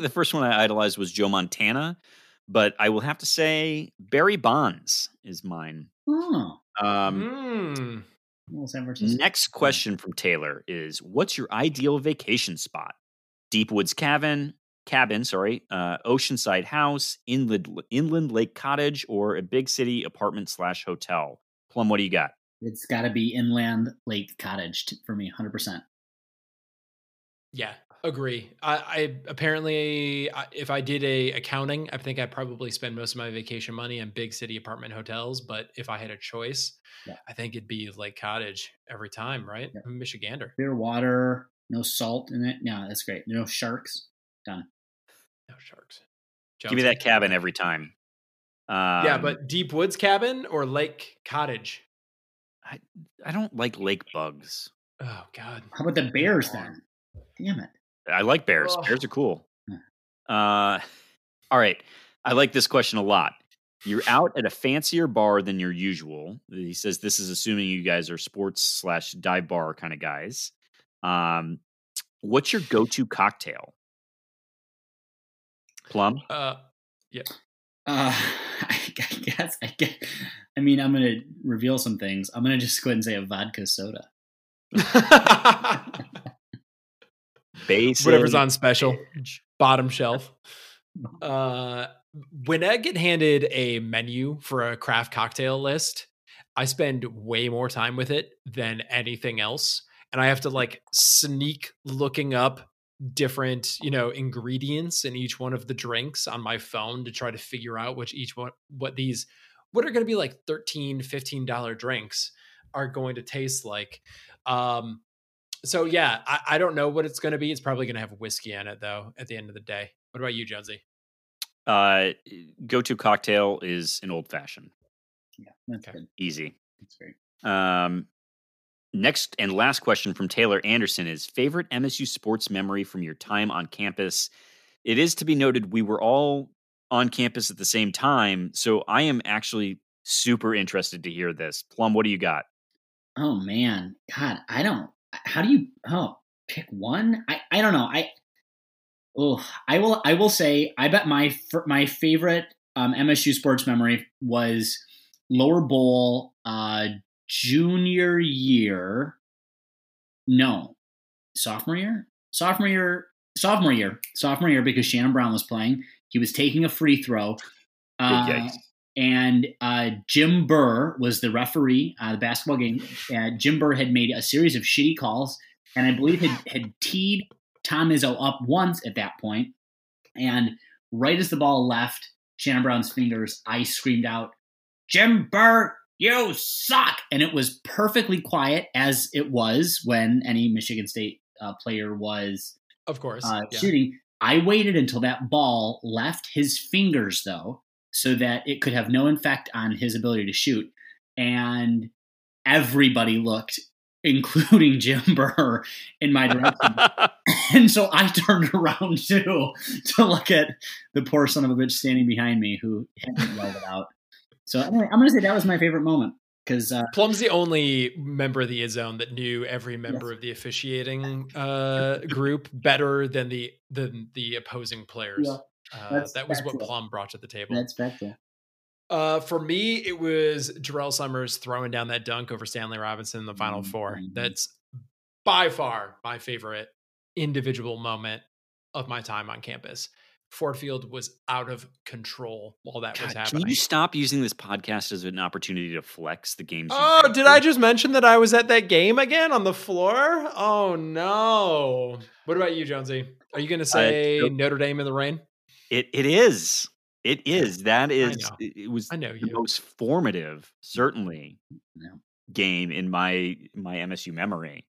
the first one I idolized was Joe Montana, but I will have to say Barry Bonds is mine. Next question from Taylor is, what's your ideal vacation spot? Deep Woods Cabin, Oceanside House, Inland Lake Cottage, or a big city apartment/hotel? Plum, what do you got? It's got to be Inland Lake Cottage for me, 100%. Yeah, agree. I if I did accounting, I think I'd probably spend most of my vacation money on big city apartment hotels. But if I had a choice, yeah, I think it'd be Lake Cottage every time, right? Yeah. I'm a Michigander. Clear water, no salt in it. No, that's great. No sharks. Done. No sharks. Johnson. Give me that cabin every time. Yeah, but Deep Woods Cabin or Lake Cottage? I don't like lake bugs. Oh, God. How about the bears then? Damn it. I like bears. Oh. Bears are cool. All right. I like this question a lot. You're out at a fancier bar than your usual. He says this is assuming you guys are sports/dive bar kind of guys. What's your go-to cocktail? Plum? Yeah. I guess. I mean, I'm going to reveal some things. I'm going to just go ahead and say a vodka soda. Basic. Whatever's on special. Bottom shelf. When I get handed a menu for a craft cocktail list, I spend way more time with it than anything else. And I have to like sneak looking up different, you know, ingredients in each one of the drinks on my phone to try to figure out which each one, what are going to be like $13, $15 drinks are going to taste like. So yeah, I don't know what it's going to be. It's probably going to have whiskey in it though, at the end of the day. What about you, Jonesy? Go-to cocktail is an old-fashioned. Yeah, that's okay. Easy. That's great. Next and last question from Taylor Anderson is favorite MSU sports memory from your time on campus. It is to be noted we were all on campus at the same time, so I am actually super interested to hear this. Plum, what do you got? Oh, man. God, I don't... How do you... Oh, pick one? I don't know. I will say, I bet my favorite MSU sports memory was lower bowl junior year. No, sophomore year, because Shannon Brown was playing. He was taking a free throw. And Jim Burr was the referee, the basketball game. Jim Burr had made a series of shitty calls and I believe had teed Tom Izzo up once at that point, and right as the ball left Shannon Brown's fingers, I screamed out, "Jim Burr, you suck!" And it was perfectly quiet, as it was when any Michigan State player was, of course, shooting. I waited until that ball left his fingers, though, so that it could have no effect on his ability to shoot, and everybody looked, including Jim Burr, in my direction. And so I turned around too to look at the poor son of a bitch standing behind me who hadn't yelled it out. So anyway, I'm going to say that was my favorite moment because Plum's the only member of the Izone that knew every member of the officiating group better than the opposing players. Yeah, that was what Plum brought to the table. That's factual. For me, it was Jarrell Summers throwing down that dunk over Stanley Robinson in the Final Four. That's by far my favorite individual moment of my time on campus. Ford Field was out of control while that was happening. Can you stop using this podcast as an opportunity to flex the games? Oh, did I just mention that I was at that game again on the floor? Oh, no. What about you, Jonesy? Are you going to say Notre Dame in the rain? It is. It is. That is. It was the most formative, certainly, game in my MSU memory.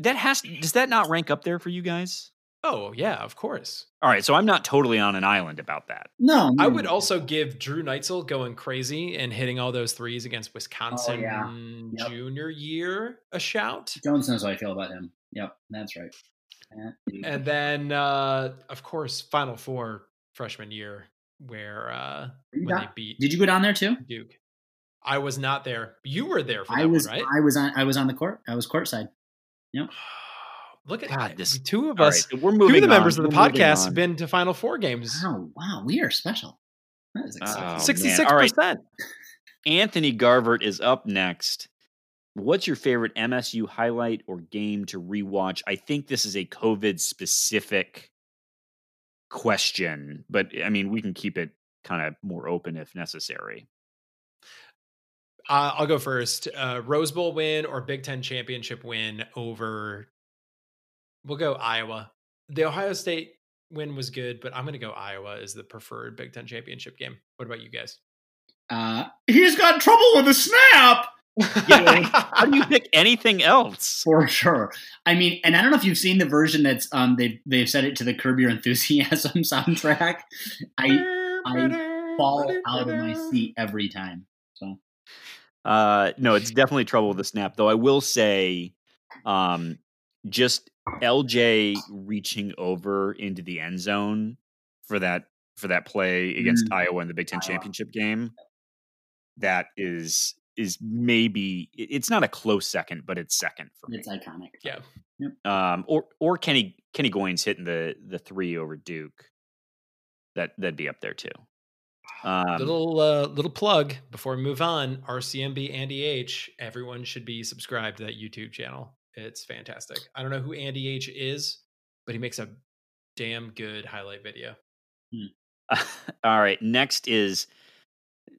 Does that not rank up there for you guys? Oh yeah, of course. All right, so I'm not totally on an island about that. No, I would also give Drew Neitzel going crazy and hitting all those threes against Wisconsin junior year a shout. Jones knows how I feel about him. Yep, that's right. And then, of course, Final Four. Freshman year where when they beat. Did you go down there too? Duke. I was not there. You were there for that one, right? I was on the court. I was courtside. Yep. Look at this. Two of us. Right, members of the podcast have been to Final Four games. Oh wow, we are special. That is exciting. 66%. Anthony Garvert is up next. What's your favorite MSU highlight or game to rewatch? I think this is a COVID specific question, but I mean, we can keep it kind of more open if necessary. I'll go first. Rose Bowl win or Big Ten championship win over, we'll go Iowa. The Ohio State win was good, but I'm going to go Iowa as the preferred Big Ten championship game. What about you guys? He's got trouble with a snap. How do you pick anything else? For sure. I mean, and I don't know if you've seen the version that's they've set it to the Curb Your Enthusiasm soundtrack. I fall out of my seat every time. So no, it's definitely Trouble with the Snap, though I will say just LJ reaching over into the end zone for that play against Iowa in the Big Ten championship game. That is maybe, it's not a close second, but it's second for me. It's iconic. Yeah. Yep. Or Kenny Goins hitting the three over Duke. That'd be up there too. Little plug before we move on. RCMB Andy H. Everyone should be subscribed to that YouTube channel. It's fantastic. I don't know who Andy H is, but he makes a damn good highlight video. All right. Next is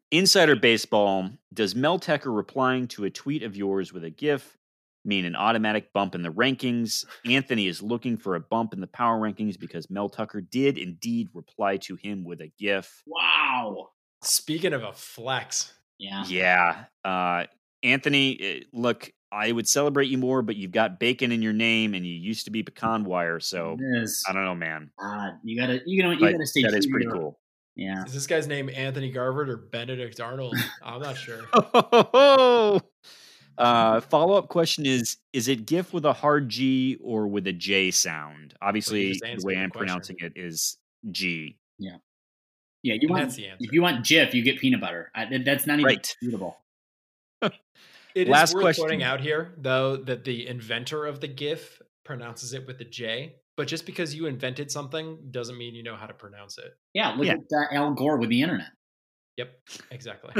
Insider Baseball. Does Mel Tucker replying to a tweet of yours with a GIF mean an automatic bump in the rankings? Anthony is looking for a bump in the power rankings because Mel Tucker did indeed reply to him with a GIF. Wow. Speaking of a flex. Yeah. Yeah. Anthony, look, I would celebrate you more, but you've got bacon in your name and you used to be Pecan Wire. So I don't know, man. You gotta stay true. That is pretty cool. Yeah. Is this guy's name Anthony Garvard or Benedict Arnold? I'm not sure. Follow-up question is it GIF with a hard G or with a J sound? Obviously, the way I'm pronouncing it is G. Yeah. Yeah. If you want GIF, you get peanut butter. That's not even suitable. It is worth pointing out here, though, that the inventor of the GIF pronounces it with a J, but just because you invented something doesn't mean you know how to pronounce it. Yeah. Look at Al Gore with the internet. Yep. Exactly.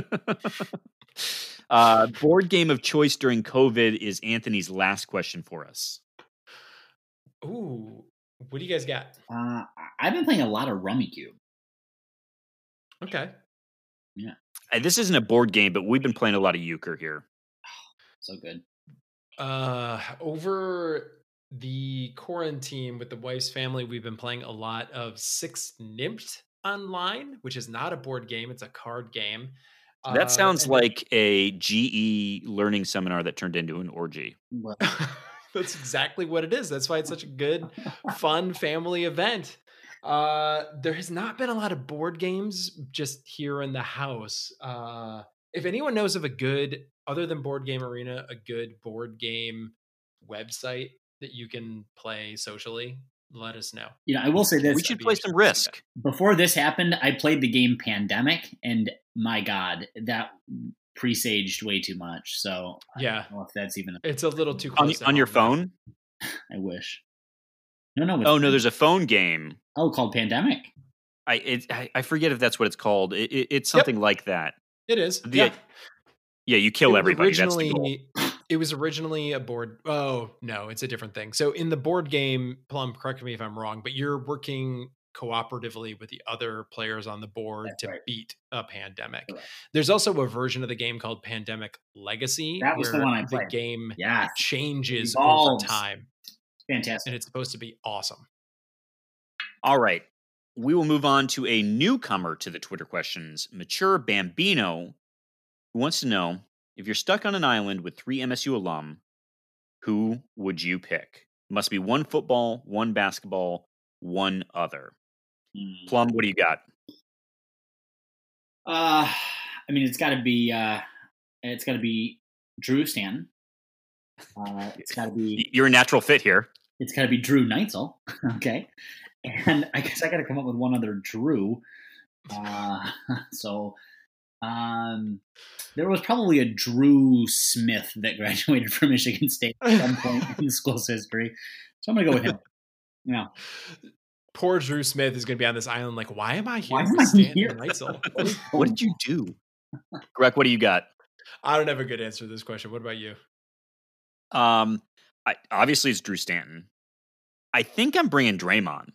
Board game of choice during COVID is Anthony's last question for us. Ooh, what do you guys got? I've been playing a lot of Rummy Cube. Okay. Yeah. This isn't a board game, but we've been playing a lot of Euchre here. Oh, so good. Over the quarantine with the wife's family, we've been playing a lot of Six Nympt online, which is not a board game. It's a card game. That sounds like a GE learning seminar that turned into an orgy. Wow. That's exactly what it is. That's why it's such a good, fun family event. There has not been a lot of board games just here in the house. If anyone knows of a good, other than Board Game Arena, a good board game website that you can play socially, let us know. You know, I will say this. We should play some Risk. Before this happened, I played the game Pandemic, and my God, that presaged way too much. So yeah, I don't know if that's even it's a little too close on your phone. I wish. No. Oh no, there's a phone game. Oh, called Pandemic. I forget if that's what it's called. It's something like that. It is. Yeah, you kill everybody. That's the goal. It was originally a board. Oh no, it's a different thing. So in the board game, Plum, correct me if I'm wrong, but you're working cooperatively with the other players on the board to beat a pandemic. Right. There's also a version of the game called Pandemic Legacy. That was the one I played. The game changes over time. Fantastic. And it's supposed to be awesome. All right. We will move on to a newcomer to the Twitter questions. Mature Bambino, who wants to know, if you're stuck on an island with three MSU alum, who would you pick? Must be one football, one basketball, one other. Plum, what do you got? I mean, it's got to be Drew Stanton. It's got to be. You're a natural fit here. It's got to be Drew Neitzel. Okay, and I guess I got to come up with one other Drew. There was probably a Drew Smith that graduated from Michigan State at some point in the school's history. So I'm going to go with him. No. Poor Drew Smith is going to be on this island like, why am I here? Why am I here? What did you do? Greg, what do you got? I don't have a good answer to this question. What about you? Obviously, it's Drew Stanton. I think I'm bringing Draymond.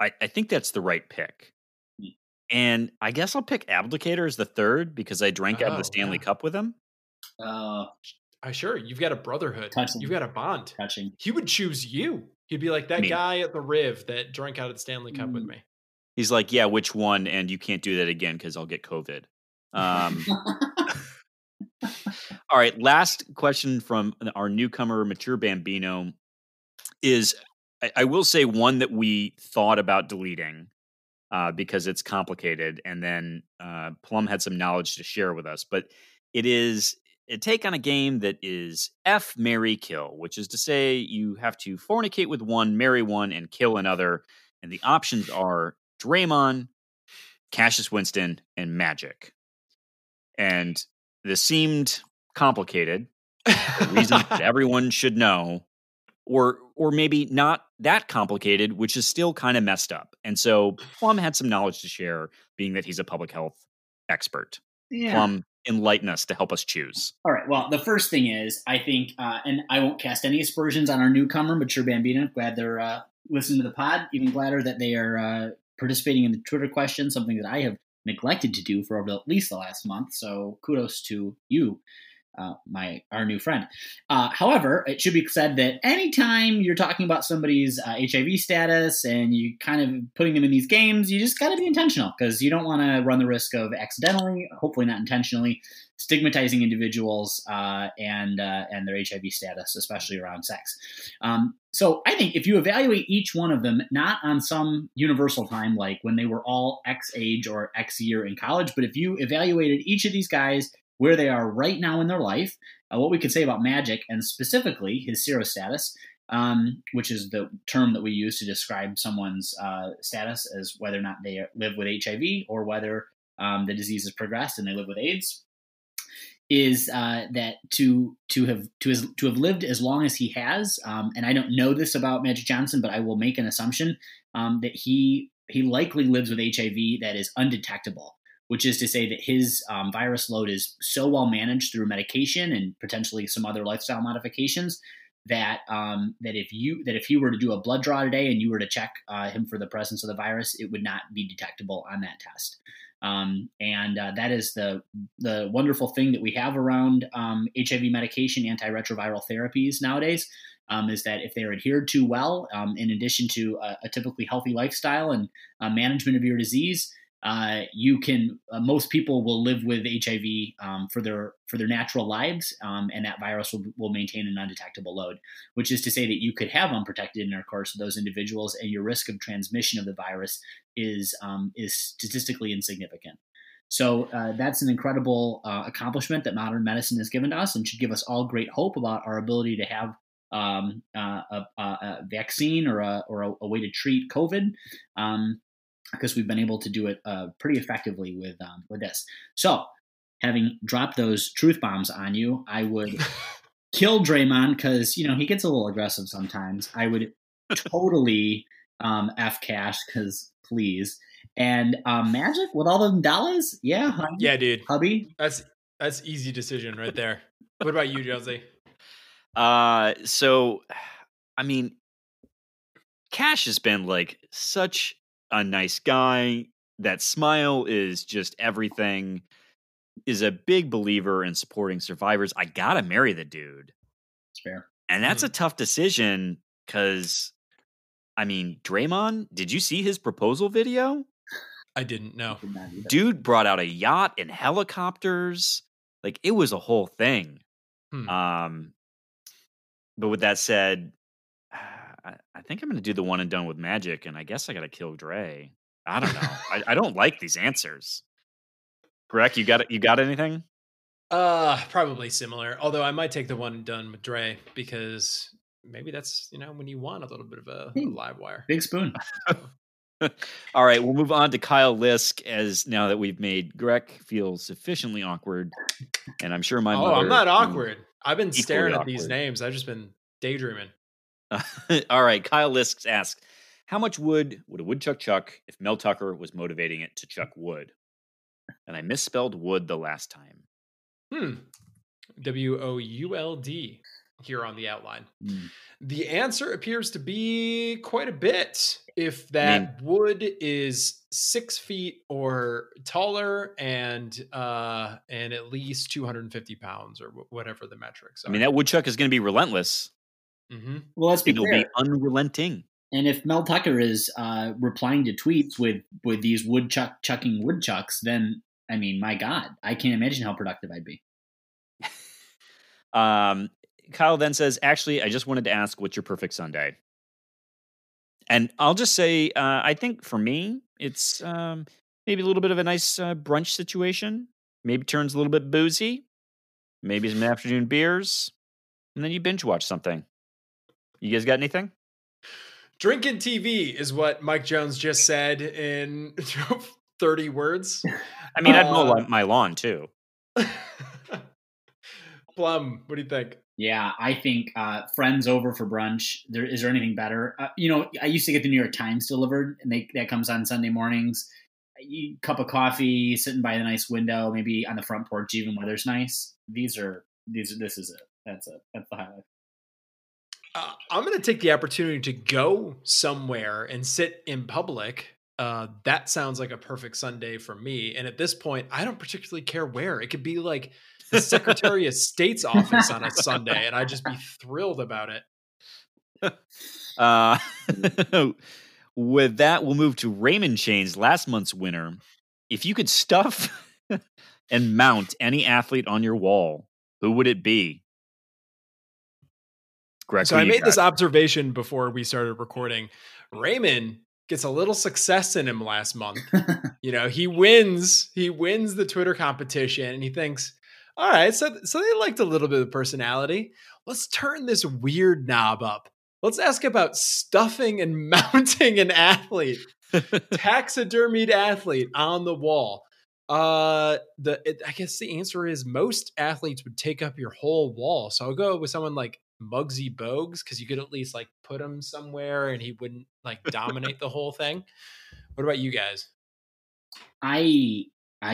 I think that's the right pick. And I guess I'll pick Abdicator as the third because I drank out of the Stanley Cup with him. Sure. You've got a brotherhood. Touching. You've got a bond. Touching. He would choose you. He'd be like that guy at the Riv that drank out of the Stanley Cup with me. He's like, yeah, which one? And you can't do that again because I'll get COVID. All right. Last question from our newcomer, Mature Bambino, is I will say one that we thought about deleting. Because it's complicated. And then Plum had some knowledge to share with us. But it is a take on a game that is F, marry, kill, which is to say you have to fornicate with one, marry one, and kill another. And the options are Draymond, Cassius Winston, and Magic. And this seemed complicated. The reason that everyone should know, or maybe not that complicated, which is still kind of messed up. And so Plum had some knowledge to share, being that he's a public health expert. Yeah. Plum, enlighten us to help us choose. All right. Well, the first thing is, I think, and I won't cast any aspersions on our newcomer, Mature Bambino. Glad they're listening to the pod. Even gladder that they are participating in the Twitter question, something that I have neglected to do for over at least the last month. So kudos to you, our new friend. However, it should be said that anytime you're talking about somebody's HIV status and you kind of putting them in these games, you just got to be intentional, because you don't want to run the risk of accidentally, hopefully not intentionally, stigmatizing individuals and their HIV status, especially around sex. So I think if you evaluate each one of them, not on some universal time, like when they were all X age or X year in college, but if you evaluated each of these guys where they are right now in their life, what we could say about Magic, and specifically his sero status, which is the term that we use to describe someone's status as whether or not they live with HIV or whether the disease has progressed and they live with AIDS, is that to have lived as long as he has, and I don't know this about Magic Johnson, but I will make an assumption that he likely lives with HIV that is undetectable, which is to say that his virus load is so well managed through medication and potentially some other lifestyle modifications that if he were to do a blood draw today and you were to check him for the presence of the virus, it would not be detectable on that test. And that is the wonderful thing that we have around HIV medication, antiretroviral therapies nowadays, is that if they're adhered to well, in addition to a typically healthy lifestyle and management of your disease, you can most people will live with HIV for their natural lives, and that virus will maintain an undetectable load, which is to say that you could have unprotected intercourse with those individuals, and your risk of transmission of the virus is statistically insignificant. So that's an incredible accomplishment that modern medicine has given to us, and should give us all great hope about our ability to have a vaccine or a way to treat COVID. Because we've been able to do it pretty effectively with this. So, having dropped those truth bombs on you, I would kill Draymond because, you know, he gets a little aggressive sometimes. I would totally F Cash because please. And Magic with all them dollars? Yeah, honey. Yeah, dude. Hubby? That's easy decision right there. What about you, Josie? So, I mean, Cash has been like such a nice guy. That smile is just everything. Is a big believer in supporting survivors. I gotta marry the dude. It's fair. And that's a tough decision because, I mean, Draymond, did you see his proposal video? I didn't know. Dude brought out a yacht and helicopters. Like, it was a whole thing. But with that said, I think I'm going to do the one and done with Magic, and I guess I got to kill Dre. I don't know. I don't like these answers. Greg, you got anything? Probably similar. Although I might take the one and done with Dre because maybe that's, you know, when you want a little bit of a live wire. Big spoon. All right, we'll move on to Kyle Lisk, as now that we've made Greg feel sufficiently awkward, and I'm sure my mother. Oh, I'm not awkward. I've been staring at these names. I've just been daydreaming. All right, Kyle Lisk asks, how much wood would a woodchuck chuck if Mel Tucker was motivating it to chuck wood? And I misspelled wood the last time. WOULD here on the outline. The answer appears to be quite a bit. If that wood is 6 feet or taller and at least 250 pounds or whatever the metrics are. I mean, that woodchuck is going to be relentless. Mm-hmm. Well, let's be clear. It'll be unrelenting. And if Mel Tucker is replying to tweets with these woodchucking woodchucks, then, I mean, my God, I can't imagine how productive I'd be. Kyle then says, actually, I just wanted to ask, what's your perfect Sunday? And I'll just say, I think for me, it's maybe a little bit of a nice brunch situation. Maybe turns a little bit boozy. maybe some afternoon beers, and then you binge watch something. You guys got anything? Drinking TV is what Mike Jones just said in 30 words. I mean, I'd mow my lawn too. Plum, what do you think? Yeah, I think friends over for brunch. Is there anything better? I used to get the New York Times delivered, and that comes on Sunday mornings. Cup of coffee, sitting by the nice window, maybe on the front porch, even weather's nice. This is it. That's it. That's the highlight. I'm going to take the opportunity to go somewhere and sit in public. That sounds like a perfect Sunday for me. And at this point, I don't particularly care where. It could be like the Secretary of State's office on a Sunday, and I'd just be thrilled about it. With that, we'll move to Raymond Chain's last month's winner. If you could stuff and mount any athlete on your wall, who would it be? Greg, so I made this observation before we started recording. Raymond gets a little success in him last month. He wins the Twitter competition, and he thinks, all right, so they liked a little bit of personality. Let's turn this weird knob up. Let's ask about stuffing and mounting an athlete, taxidermied athlete on the wall. I guess the answer is most athletes would take up your whole wall. So I'll go with someone like Muggsy Bogues, because you could at least like put him somewhere and he wouldn't like dominate the whole thing. What about you guys? I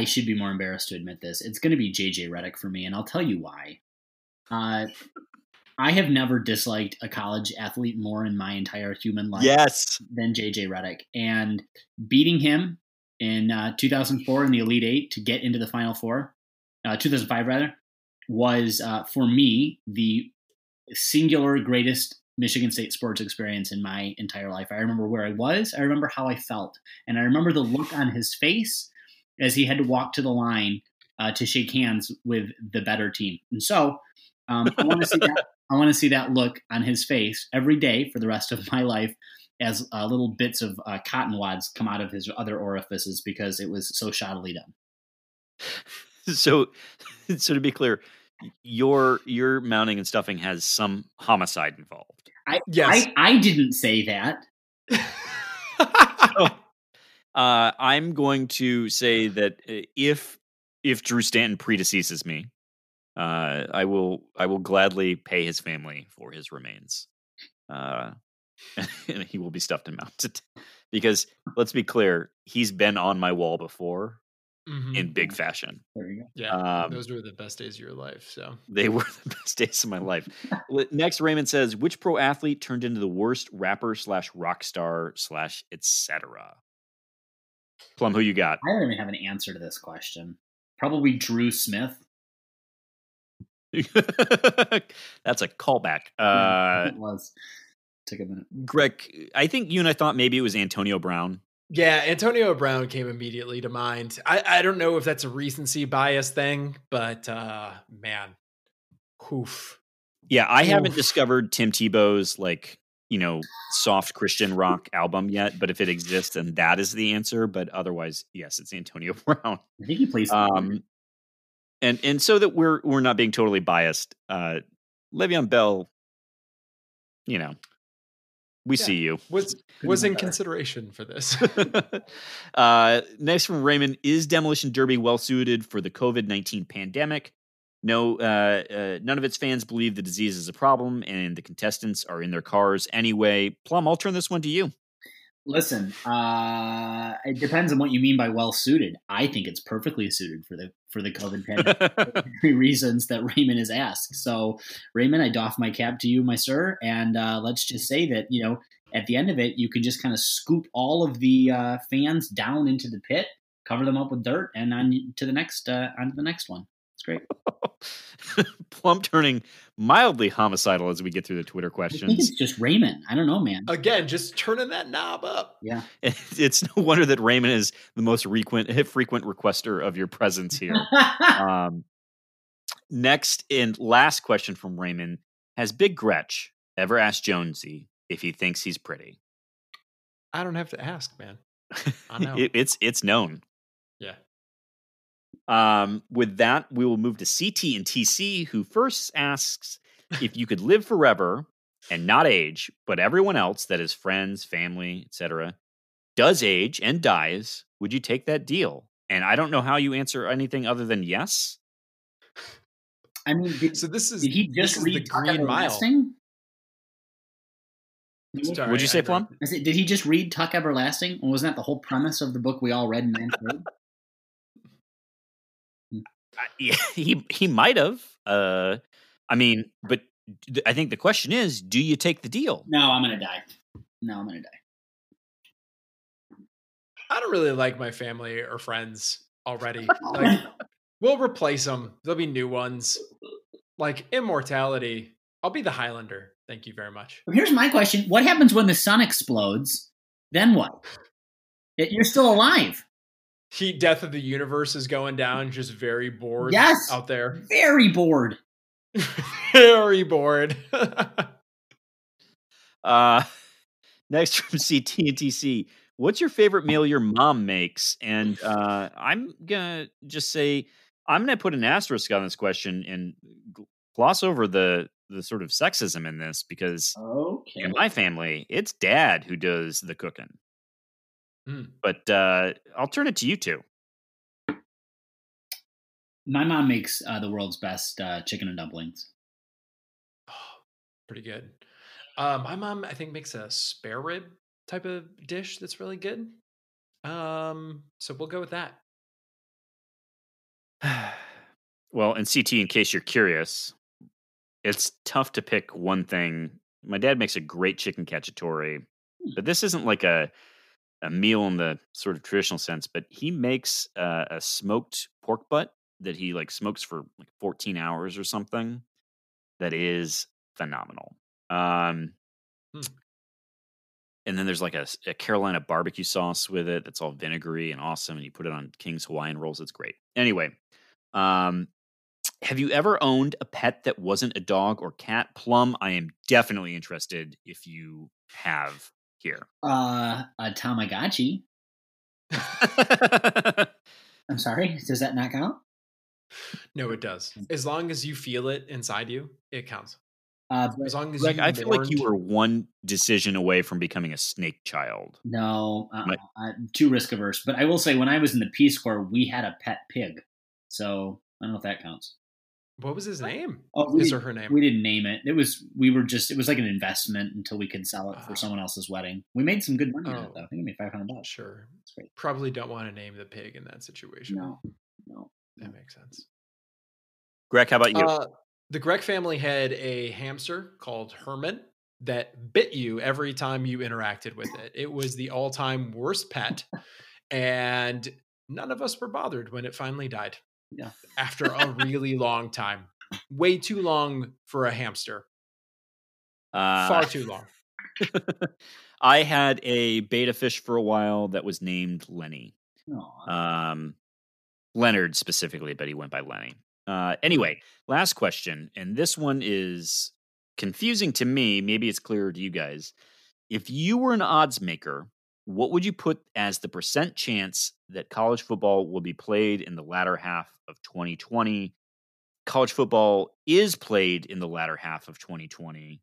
should be more embarrassed to admit this. It's going to be JJ Redick for me, and I'll tell you why. I have never disliked a college athlete more in my entire human life than JJ Redick. And beating him in 2004 in the Elite Eight to get into the Final Four, 2005 rather, was for me the singular greatest Michigan State sports experience in my entire life. I remember where I was. I remember how I felt. And I remember the look on his face as he had to walk to the line to shake hands with the better team. And so I want to see that. I want to see that look on his face every day for the rest of my life as little bits of cotton wads come out of his other orifices because it was so shoddily done. So to be clear, your mounting and stuffing has some homicide involved. I didn't say that. I'm going to say that if Drew Stanton predeceases me, I will gladly pay his family for his remains. And he will be stuffed and mounted because let's be clear, he's been on my wall before in big fashion. There you go. Yeah. Those were the best days of your life. So they were the best days of my life. Next, Raymond says, which pro athlete turned into the worst rapper / rock star / etc.? Plum, who you got? I don't even have an answer to this question. Probably Drew Smith. That's a callback. It was. Took a minute. Greg, I think you and I thought maybe it was Antonio Brown. Yeah, Antonio Brown came immediately to mind. I don't know if that's a recency bias thing, but man. Oof. Yeah, I haven't discovered Tim Tebow's soft Christian rock album yet, but if it exists, then that is the answer. But otherwise, yes, it's Antonio Brown. I think he plays. And so that we're not being totally biased. Le'Veon Bell, see you was in consideration for this. Next from Raymond, is Demolition Derby well suited for the COVID-19 pandemic? No, none of its fans believe the disease is a problem, and the contestants are in their cars anyway. Plum, I'll turn this one to you. Listen, it depends on what you mean by well suited. I think it's perfectly suited for the COVID pandemic for the reasons that Raymond has asked. So, Raymond, I doff my cap to you, my sir, and let's just say that at the end of it, you can just kind of scoop all of the fans down into the pit, cover them up with dirt, and on to the next one. It's great. Plum turning mildly homicidal as we get through the Twitter questions. I think it's just Raymond. I don't know, man. Again, just turning that knob up. Yeah. It's no wonder that Raymond is the most frequent requester of your presence here. Next and last question from Raymond. Has Big Gretch ever asked Jonesy if he thinks he's pretty? I don't have to ask, man. I know. It's known. Yeah. With that, we will move to CT and TC, who first asks if you could live forever and not age, but everyone else that is friends, family, etc., does age and dies, would you take that deal? And I don't know how you answer anything other than yes. I mean, did he just read the Green Mile? Would you say, Plum? I said, did he just read Tuck Everlasting? Well, wasn't that the whole premise of the book we all read in ninth grade? Yeah, he might have. I mean, but I think the question is, do you take the deal? No, I'm going to die. I don't really like my family or friends already. Like, we'll replace them. There'll be new ones. Like immortality. I'll be the Highlander. Thank you very much. Here's my question. What happens when the sun explodes? Then what? You're still alive. Heat death of the universe is going down. Just very bored. Yes. Out there. Very bored. Very bored. Next from CT and TC. What's your favorite meal your mom makes? And I'm going to just say, I'm going to put an asterisk on this question and gloss over the sort of sexism in this, because in my family, it's dad who does the cooking. But I'll turn it to you two. My mom makes the world's best chicken and dumplings. Oh, pretty good. My mom, I think, makes a spare rib type of dish that's really good. So we'll go with that. Well, and CT, in case you're curious, it's tough to pick one thing. My dad makes a great chicken cacciatore, but this isn't like a meal in the sort of traditional sense, but he makes a smoked pork butt that he like smokes for like 14 hours or something. That is phenomenal. And then there's like a Carolina barbecue sauce with it that's all vinegary and awesome, and you put it on King's Hawaiian rolls. It's great. Anyway, have you ever owned a pet that wasn't a dog or cat? Plum, I am definitely interested if you have here. A Tamagotchi. I'm sorry, does that not count? No, it does. As long as you feel it inside you, it counts. As long as I feel like you were one decision away from becoming a snake child. No, I'm too risk averse. But I will say, when I was in the Peace Corps, we had a pet pig. So I don't know if that counts. What was his name? Oh, his or her name? We didn't name it. It was like an investment until we could sell it for someone else's wedding. We made some good money on it, though. I think we made $500. Sure. That's great. Probably don't want to name the pig in that situation. No. That makes sense. Greg, how about you? The Greg family had a hamster called Herman that bit you every time you interacted with it. It was the all-time worst pet, and none of us were bothered when it finally died. Yeah. After a really long time. Way too long for a hamster. Far too long. I had a betta fish for a while that was named Lenny. Leonard specifically, but he went by Lenny. Anyway, last question, and this one is confusing to me. Maybe it's clearer to you guys. If you were an odds maker, what would you put as the % chance that college football will be played in the latter half of 2020? College football is played in the latter half of 2020.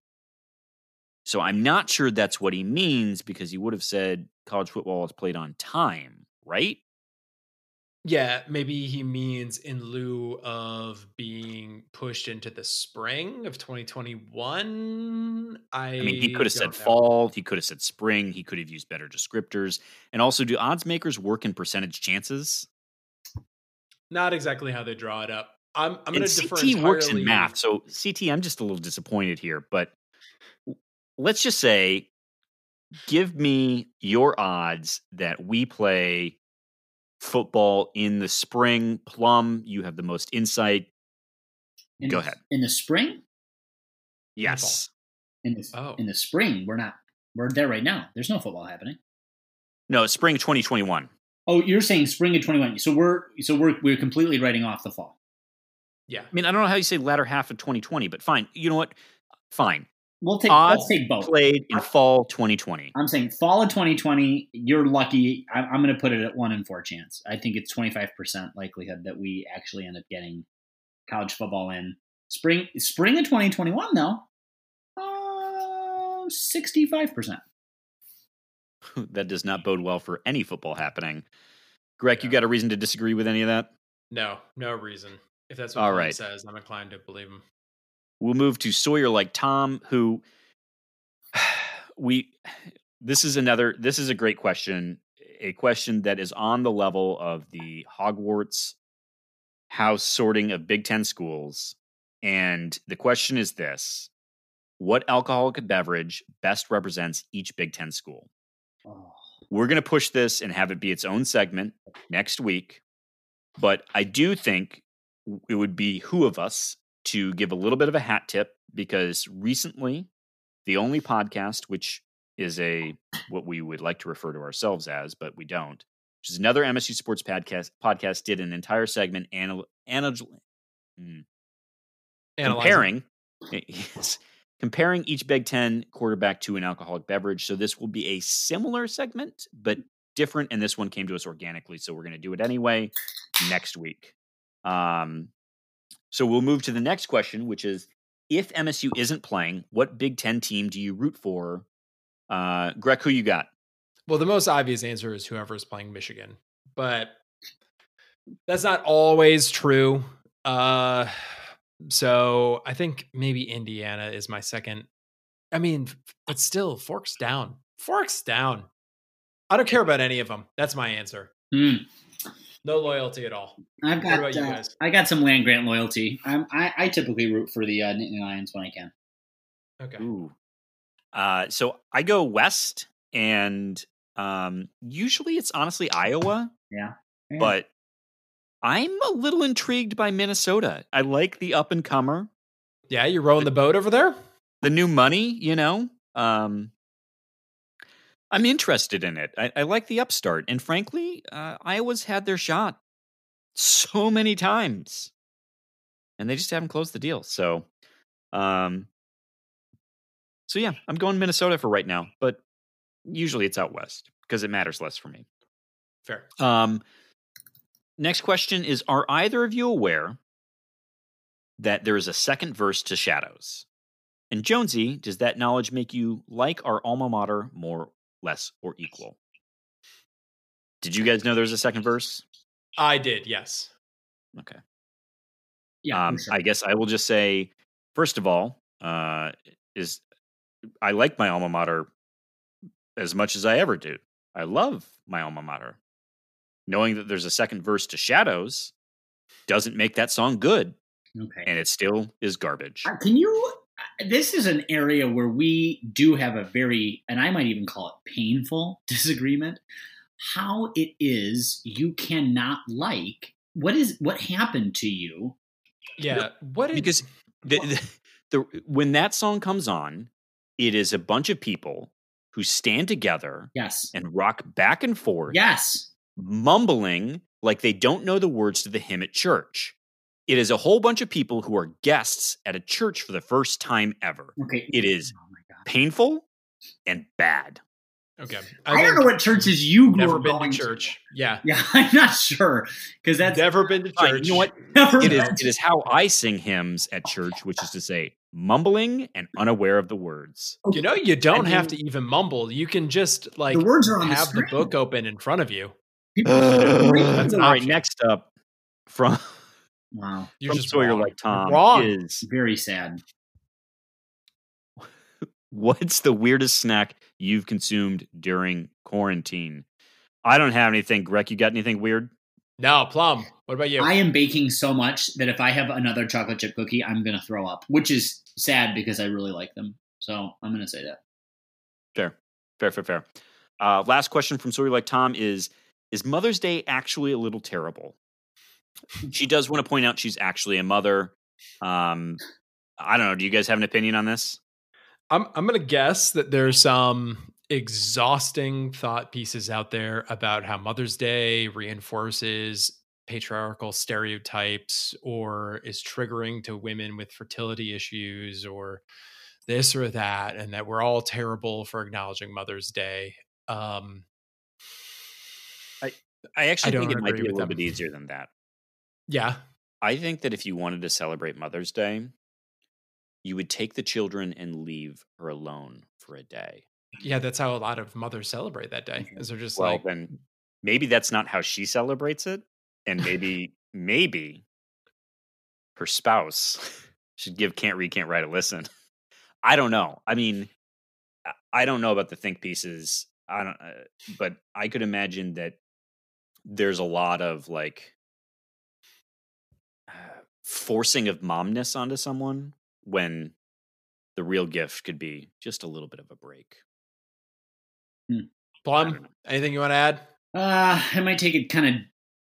So I'm not sure that's what he means, because he would have said college football is played on time, right? Yeah, maybe he means in lieu of being pushed into the spring of 2021. I mean, he could have said fall, he could have said spring, he could have used better descriptors. And also, do odds makers work in % chances? Not exactly how they draw it up. I'm going to defer entirely. CT works in math, so CT, I'm just a little disappointed here, but let's just say, give me your odds that we play football in the spring. Plum, you have the most insight. Go ahead. In the spring? Yes. In the spring, we're there right now. There's no football happening. No, spring 2021. Oh, you're saying spring of 21. So we're completely writing off the fall. Yeah. I mean, I don't know how you say latter half of 2020, but fine. You know what? Fine. Let's take both. Played in fall 2020. I'm saying fall of 2020. You're lucky. I'm going to put it at 1 in 4 chance. I think it's 25% likelihood that we actually end up getting college football in spring of 2021. Though, 65%. That does not bode well for any football happening. Greg, you got a reason to disagree with any of that? No reason. If that's what he says, I'm inclined to believe him. We'll move to Sawyer Like Tom, who this is a great question, a question that is on the level of the Hogwarts house sorting of Big Ten schools. And the question is this: what alcoholic beverage best represents each Big Ten school? Oh. We're going to push this and have it be its own segment next week. But I do think it would be who of us to give a little bit of a hat tip, because recently the only podcast, which is what we would like to refer to ourselves as, but we don't, which is another MSU sports podcast did an entire segment comparing each Big Ten quarterback to an alcoholic beverage. So this will be a similar segment, but different. And this one came to us organically. So we're going to do it anyway next week. So we'll move to the next question, which is, if MSU isn't playing, what Big Ten team do you root for? Greg, who you got? Well, the most obvious answer is whoever is playing Michigan, but that's not always true. So I think maybe Indiana is my second. I mean, but still, forks down. I don't care about any of them. That's my answer. Mm. No loyalty at all. What about you guys? I got some land grant loyalty. I typically root for the Nittany Lions when I can. Okay. Ooh. So I go west, and usually it's honestly Iowa. Yeah. But I'm a little intrigued by Minnesota. I like the up and comer. Yeah, you're rowing the boat over there. The new money, you know. I'm interested in it. I like the upstart. And frankly, Iowa's had their shot so many times, and they just haven't closed the deal. So, yeah, I'm going Minnesota for right now, but usually it's out west because it matters less for me. Fair. Next question is, are either of you aware that there is a second verse to Shadows? And Jonesy, does that knowledge make you like our alma mater more, less, or equal? Did you guys know there's a second verse? I did, yes. Okay. Yeah. Sure. I guess I will just say, first of all, I like my alma mater as much as I ever do. I love my alma mater. Knowing that there's a second verse to Shadows doesn't make that song good. Okay. And it still is garbage. This is an area where we do have a very, and I might even call it painful, disagreement. How it is you cannot like what happened to you. Yeah, when that song comes on, it is a bunch of people who stand together, yes, and rock back and forth, yes, mumbling like they don't know the words to the hymn at church. It is a whole bunch of people who are guests at a church for the first time ever. Okay. It is painful and bad. Okay. I don't know what churches you grew up going to church. Yeah. Yeah, I'm not sure. Because that's never been to church. You know what? It is how I sing hymns at church, which is to say mumbling and unaware of the words. You know, you don't have to even mumble. You can just the words are on have the book open in front of you. All right, next up from Wow. You just Sawyer Like Tom wrong. Is very sad. What's the weirdest snack you've consumed during quarantine? I don't have anything. Greg, you got anything weird? No, Plum. What about you? I am baking so much that if I have another chocolate chip cookie, I'm going to throw up, which is sad because I really like them. So I'm going to say that. Fair. Last question from Sawyer Like Tom is Mother's Day actually a little terrible? She does want to point out she's actually a mother. I don't know. Do you guys have an opinion on this? I'm going to guess that there's some exhausting thought pieces out there about how Mother's Day reinforces patriarchal stereotypes or is triggering to women with fertility issues or this or that, and that we're all terrible for acknowledging Mother's Day. I actually think it might be a little bit easier than that. Yeah. I think that if you wanted to celebrate Mother's Day, you would take the children and leave her alone for a day. Yeah, that's how a lot of mothers celebrate that day. Is they're just then maybe that's not how she celebrates it. And maybe, maybe her spouse should give Can't Read, Can't Write a listen. I don't know. I mean, I don't know about the think pieces. I don't, but I could imagine that there's a lot of like forcing of momness onto someone when the real gift could be just a little bit of a break. Plum, anything you want to add? I might take it kind of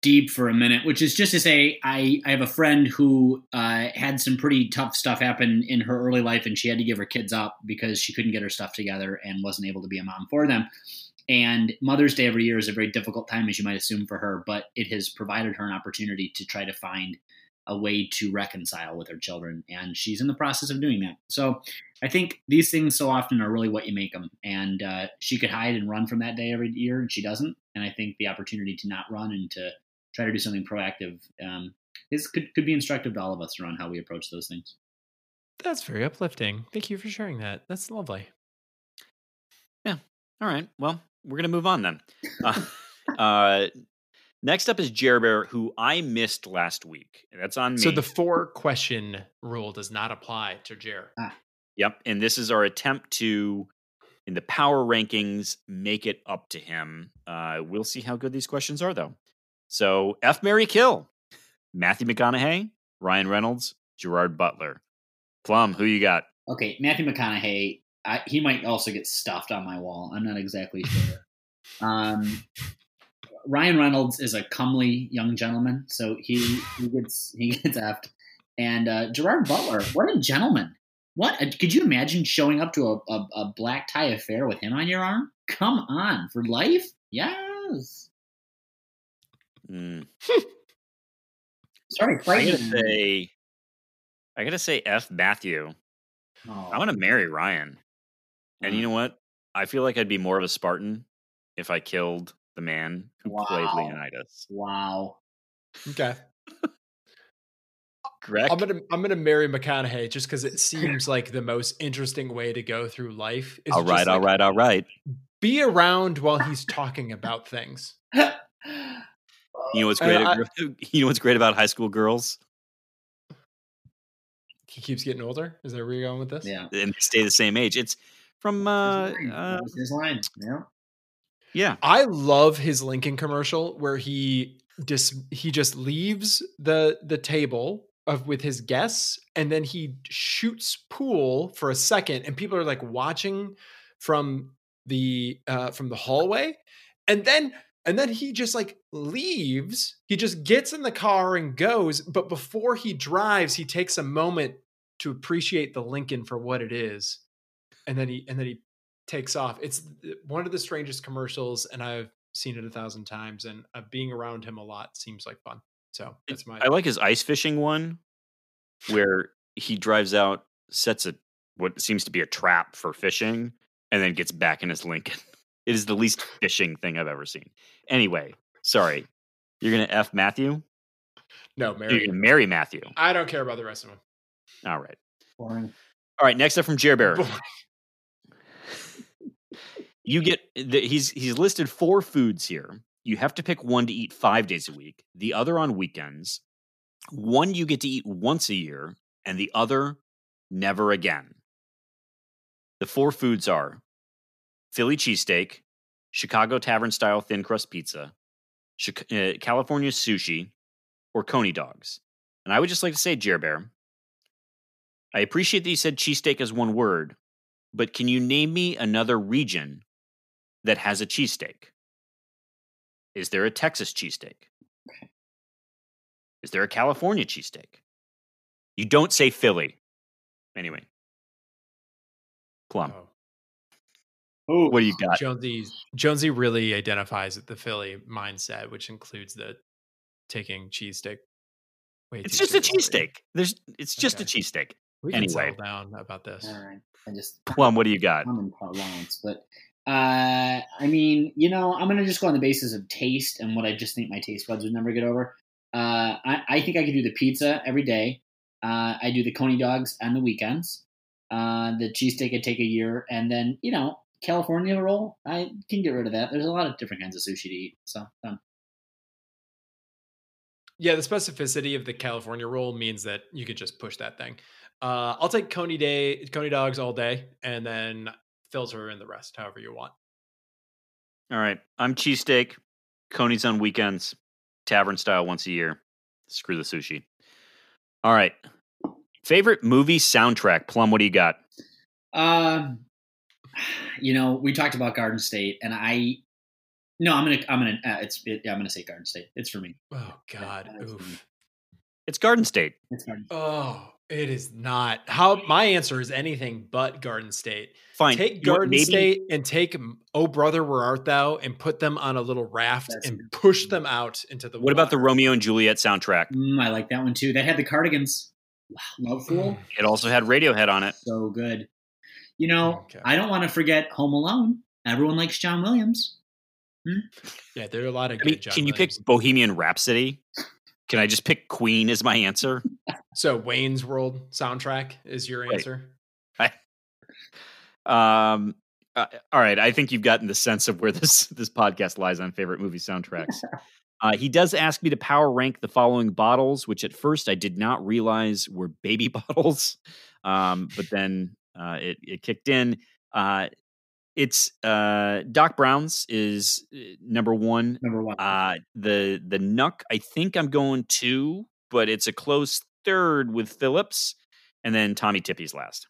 deep for a minute, which is just to say I have a friend who had some pretty tough stuff happen in her early life, and she had to give her kids up because she couldn't get her stuff together and wasn't able to be a mom for them. And Mother's Day every year is a very difficult time, as you might assume, for her, but it has provided her an opportunity to try to find a way to reconcile with her children, and she's in the process of doing that. So I think these things so often are really what you make them, and she could hide and run from that day every year, and she doesn't. And I think the opportunity to not run and to try to do something proactive could be instructive to all of us around how we approach those things. That's very uplifting. Thank you for sharing that. That's lovely. Yeah. All right. Well, we're going to move on then. Next up is Jer Bear, who I missed last week. That's on me. So the 4-question rule does not apply to Jer. Ah. Yep. And this is our attempt to, in the power rankings, make it up to him. We'll see how good these questions are, though. So F, marry, kill. Matthew McConaughey, Ryan Reynolds, Gerard Butler. Plum, who you got? Okay, Matthew McConaughey. He might also get stuffed on my wall. I'm not exactly sure. Ryan Reynolds is a comely young gentleman, so he gets effed. And Gerard Butler, what a gentleman. Could you imagine showing up to a black tie affair with him on your arm? Come on, for life? Yes. Mm. Sorry, I gotta say F Matthew. I want to marry Ryan. And you know what? I feel like I'd be more of a Spartan if I killed the man who played Leonidas. Wow. Okay. Correct. I'm gonna marry McConaughey just because it seems like the most interesting way to go through life. Is all right. Be around while he's talking about things. You know what's great? You know what's great about high school girls? He keeps getting older. Is that where you're going with this? Yeah, and they stay the same age. It's from his line. Yeah. I love his Lincoln commercial where he just leaves the table with his guests, and then he shoots pool for a second, and people are like watching from the hallway, and then he just like leaves. He just gets in the car and goes. But before he drives, he takes a moment to appreciate the Lincoln for what it is. And then he takes off. It's one of the strangest commercials, and I've seen it 1,000 times, and being around him a lot seems like fun. So that's my, I like his ice fishing one where he drives out, sets what seems to be a trap for fishing, and then gets back in his Lincoln. It is the least fishing thing I've ever seen. Anyway, sorry. You're going to F Matthew? No, marry. You're going to marry Matthew. I don't care about the rest of him. All right. Boring. All right, next up from Jer Bear. You get he's listed 4 foods here. You have to pick one to eat 5 days a week, the other on weekends. One you get to eat once a year, and the other never again. The 4 foods are Philly cheesesteak, Chicago tavern-style thin crust pizza, California sushi, or Coney dogs. And I would just like to say, Jer Bear, I appreciate that you said cheesesteak as one word, but can you name me another region that has a cheesesteak? Is there a Texas cheesesteak? Is there a California cheesesteak? You don't say Philly. Anyway. Plum. Oh. Ooh, what do you got? Jonesy really identifies with the Philly mindset, which includes the taking cheesesteak. It's just a cheesesteak. It's just a cheesesteak. We can settle down about this. All right. I just Plum, what do you got? I'm in parlance, but I mean, you know, I'm gonna just go on the basis of taste and what I just think my taste buds would never get over. I think I could do the pizza every day. I do the Coney dogs on the weekends. The cheesesteak could take a year, and then, you know, California roll, I can get rid of that. There's a lot of different kinds of sushi to eat, so done. Yeah, the specificity of the California roll means that you could just push that thing. I'll take Coney dogs all day, and then filter in the rest, however you want. All right, I'm cheesesteak, Coney's on weekends, tavern style once a year. Screw the sushi. All right, favorite movie soundtrack. Plum, what do you got? You know, we talked about Garden State, and I'm gonna say Garden State. It's for me. Oh God, oof. It's Garden State. It's Garden State. Oh, it is not. How my answer is anything but Garden State. Fine, take Garden State and take "Oh Brother, Where Art Thou" and put them on a little raft and push them out into the. What about the Romeo and Juliet soundtrack? I like that one too. That had the Cardigans. Wow, Love Fool. It also had Radiohead on it. So good. You know, okay. I don't want to forget Home Alone. Everyone likes John Williams. Yeah, there are a lot of good John Williams. Can you pick Bohemian Rhapsody? Can I just pick Queen as my answer? So Wayne's World soundtrack is your answer? All right. I think you've gotten the sense of where this podcast lies on favorite movie soundtracks. He does ask me to power rank the following bottles, which at first I did not realize were baby bottles. But then... It kicked in. It's Doc Brown's is number one. Number one. The Nuck, I think I'm going two, but it's a close third with Phillips, and then Tommy Tippy's last.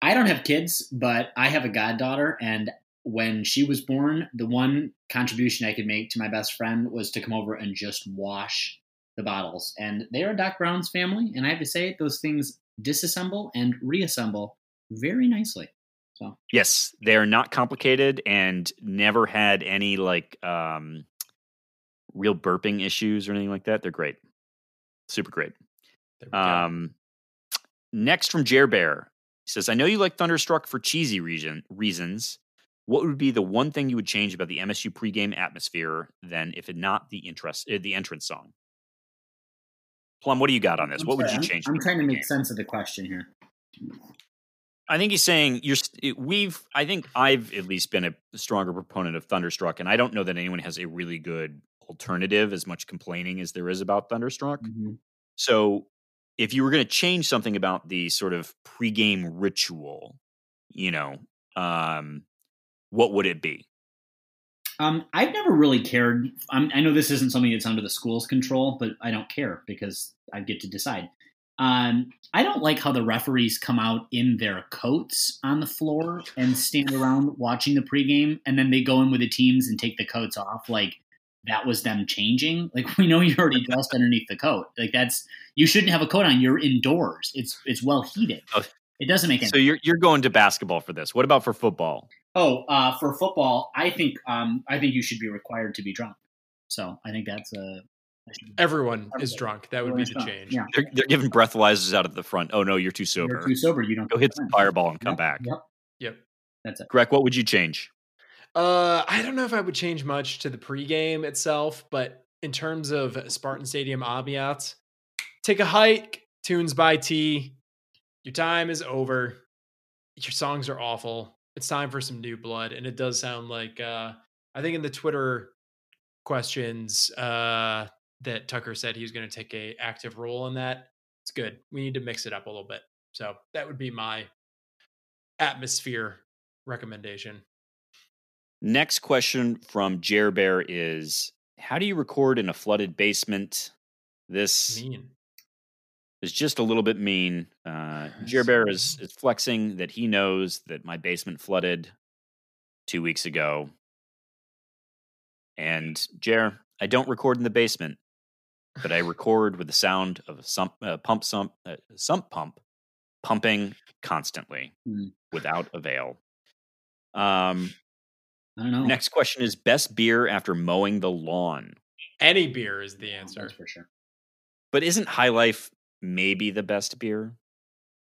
I don't have kids, but I have a goddaughter, and when she was born, the one contribution I could make to my best friend was to come over and just wash the bottles. And they are Doc Brown's family, and I have to say, those things disassemble and reassemble very nicely. So yes, they are not complicated and never had any real burping issues or anything like that. They're great. Super great. Next from Jer Bear. He says, I know you like Thunderstruck for cheesy reasons. What would be the one thing you would change about the MSU pregame atmosphere then if it not the entrance song? Plum, what do you got on this? What would you change? I'm trying to make sense of the question here. I think he's saying I think I've at least been a stronger proponent of Thunderstruck, and I don't know that anyone has a really good alternative, as much complaining as there is about Thunderstruck. Mm-hmm. So if you were going to change something about the sort of pregame ritual, you know, what would it be? I've never really cared. I know this isn't something that's under the school's control, but I don't care because I get to decide. I don't like how the referees come out in their coats on the floor and stand around watching the pregame, and then they go in with the teams and take the coats off. Like, that was them changing. Like, we know you're already dressed underneath the coat. Like, you shouldn't have a coat on. You're indoors. It's well heated. It doesn't make any sense. So you're going to basketball for this. What about for football? Oh, for football, I think you should be required to be drunk. So I think that's everyone is drunk. That would be the change. Yeah. They're giving breathalyzers out of the front. Oh no, you're too sober. You're too sober. You don't go hit the fireball and come back. Yep. That's it. Greg, what would you change? I don't know if I would change much to the pregame itself, but in terms of Spartan Stadium ambiance, take a hike. Tunes by T. Your time is over. Your songs are awful. It's time for some new blood. And it does sound like, I think in the Twitter questions that Tucker said he was going to take an active role in that. It's good. We need to mix it up a little bit. So that would be my atmosphere recommendation. Next question from Jer Bear is, how do you record in a flooded basement? This mean. Is just a little bit mean. Jer Bear is flexing that he knows that my basement flooded 2 weeks ago. And Jer, I don't record in the basement, but I record with the sound of a sump pump pumping constantly without avail. I don't know. Next question is best beer after mowing the lawn. Any beer is the answer. That's for sure. But isn't High Life maybe the best beer?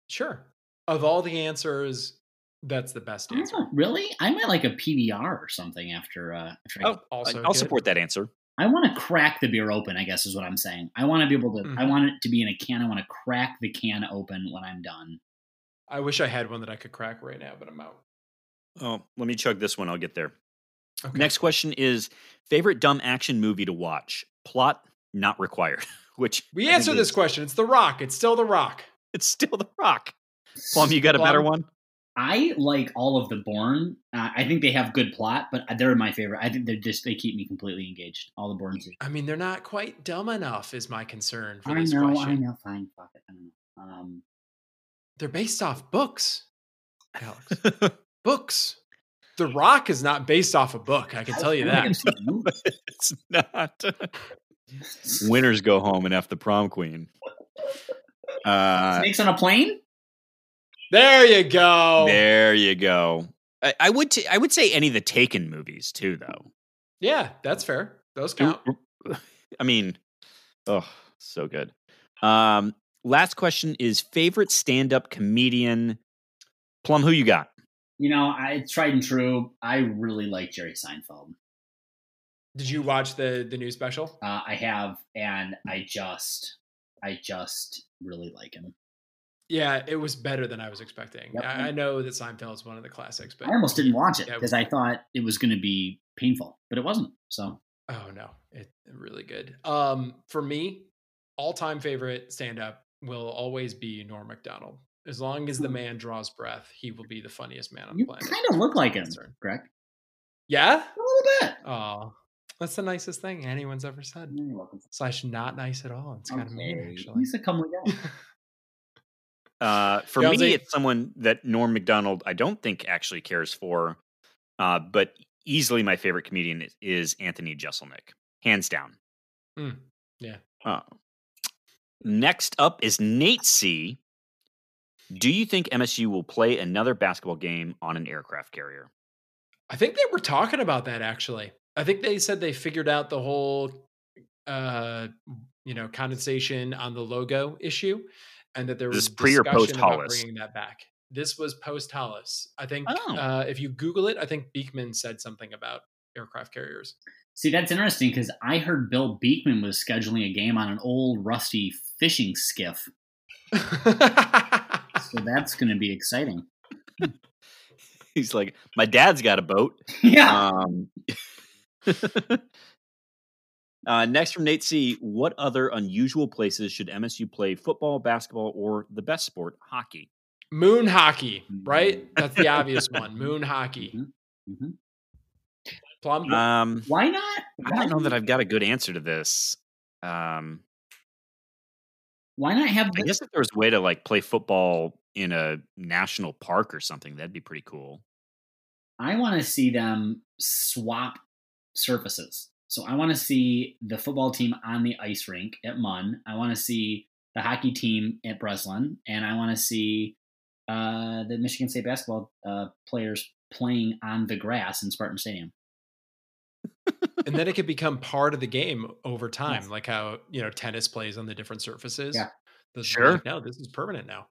Sure. Of all the answers, that's the best answer. Oh, really? I might like a PBR or something after I'll support that answer. I want to crack the beer open, I guess is what I'm saying. I want to be able to, I want it to be in a can. I want to crack the can open when I'm done. I wish I had one that I could crack right now, but I'm out. Oh, let me chug this one. I'll get there. Okay. Next question is favorite dumb action movie to watch. Plot not required. Which we answer this question. It's The Rock. It's still The Rock. It's still The Rock. Plum, you got a better one? I like all of the Bourne. I think they have good plot, but they're my favorite. I think they keep me completely engaged. All the Bourne series. I mean, they're not quite dumb enough is my concern for this question. I know. Fine. Fuck it. I don't know. They're based off books, Alex. Books. The Rock is not based off a book. I can tell you that. It's not. Winners go home and F the prom queen. Snakes on a plane? There you go. I would say any of the Taken movies too, though. Yeah, that's fair. Those count. I mean, so good. Last question is favorite stand-up comedian. Plum, who you got? You know, it's tried and true. I really like Jerry Seinfeld. Did you watch the new special? I have, and I just really like him. Yeah, it was better than I was expecting. Yep. I know that Seinfeld's one of the classics, but I almost didn't watch it because I thought it was going to be painful, but it wasn't. So, oh no, it's really good. For me, all-time favorite stand-up will always be Norm Macdonald. As long as the man draws breath, he will be the funniest man on the planet. You kind of look like him, Greg. Yeah, a little bit. Oh, that's the nicest thing anyone's ever said. You're welcome. Slash, not nice at all. It's kind of mean, actually. He's a comely guy. For me, it's someone that Norm Macdonald, I don't think actually cares for, but easily my favorite comedian is Anthony Jeselnik, hands down. Mm, yeah. Next up is Nate C. Do you think MSU will play another basketball game on an aircraft carrier? I think they were talking about that, actually. I think they said they figured out the whole, condensation on the logo issue. And that there was pre or post Hollis bringing that back. This was post Hollis. I think if you Google it, I think Beekman said something about aircraft carriers. See, that's interesting because I heard Bill Beekman was scheduling a game on an old rusty fishing skiff. So that's going to be exciting. He's like, my dad's got a boat. Yeah. Next from Nate C, what other unusual places should MSU play football, basketball, or the best sport, hockey? Moon hockey, right? That's the obvious one. Moon hockey. Mm-hmm. Mm-hmm. Plum? Why not? I don't know that I've got a good answer to this. Why not have this? I guess if there was a way to play football in a national park or something, that'd be pretty cool. I want to see them swap surfaces. So I want to see the football team on the ice rink at Munn. I want to see the hockey team at Breslin. And I want to see the Michigan State basketball players playing on the grass in Spartan Stadium. And then it could become part of the game over time, yes. Like how tennis plays on the different surfaces. Yeah. Sure. No, this is permanent now.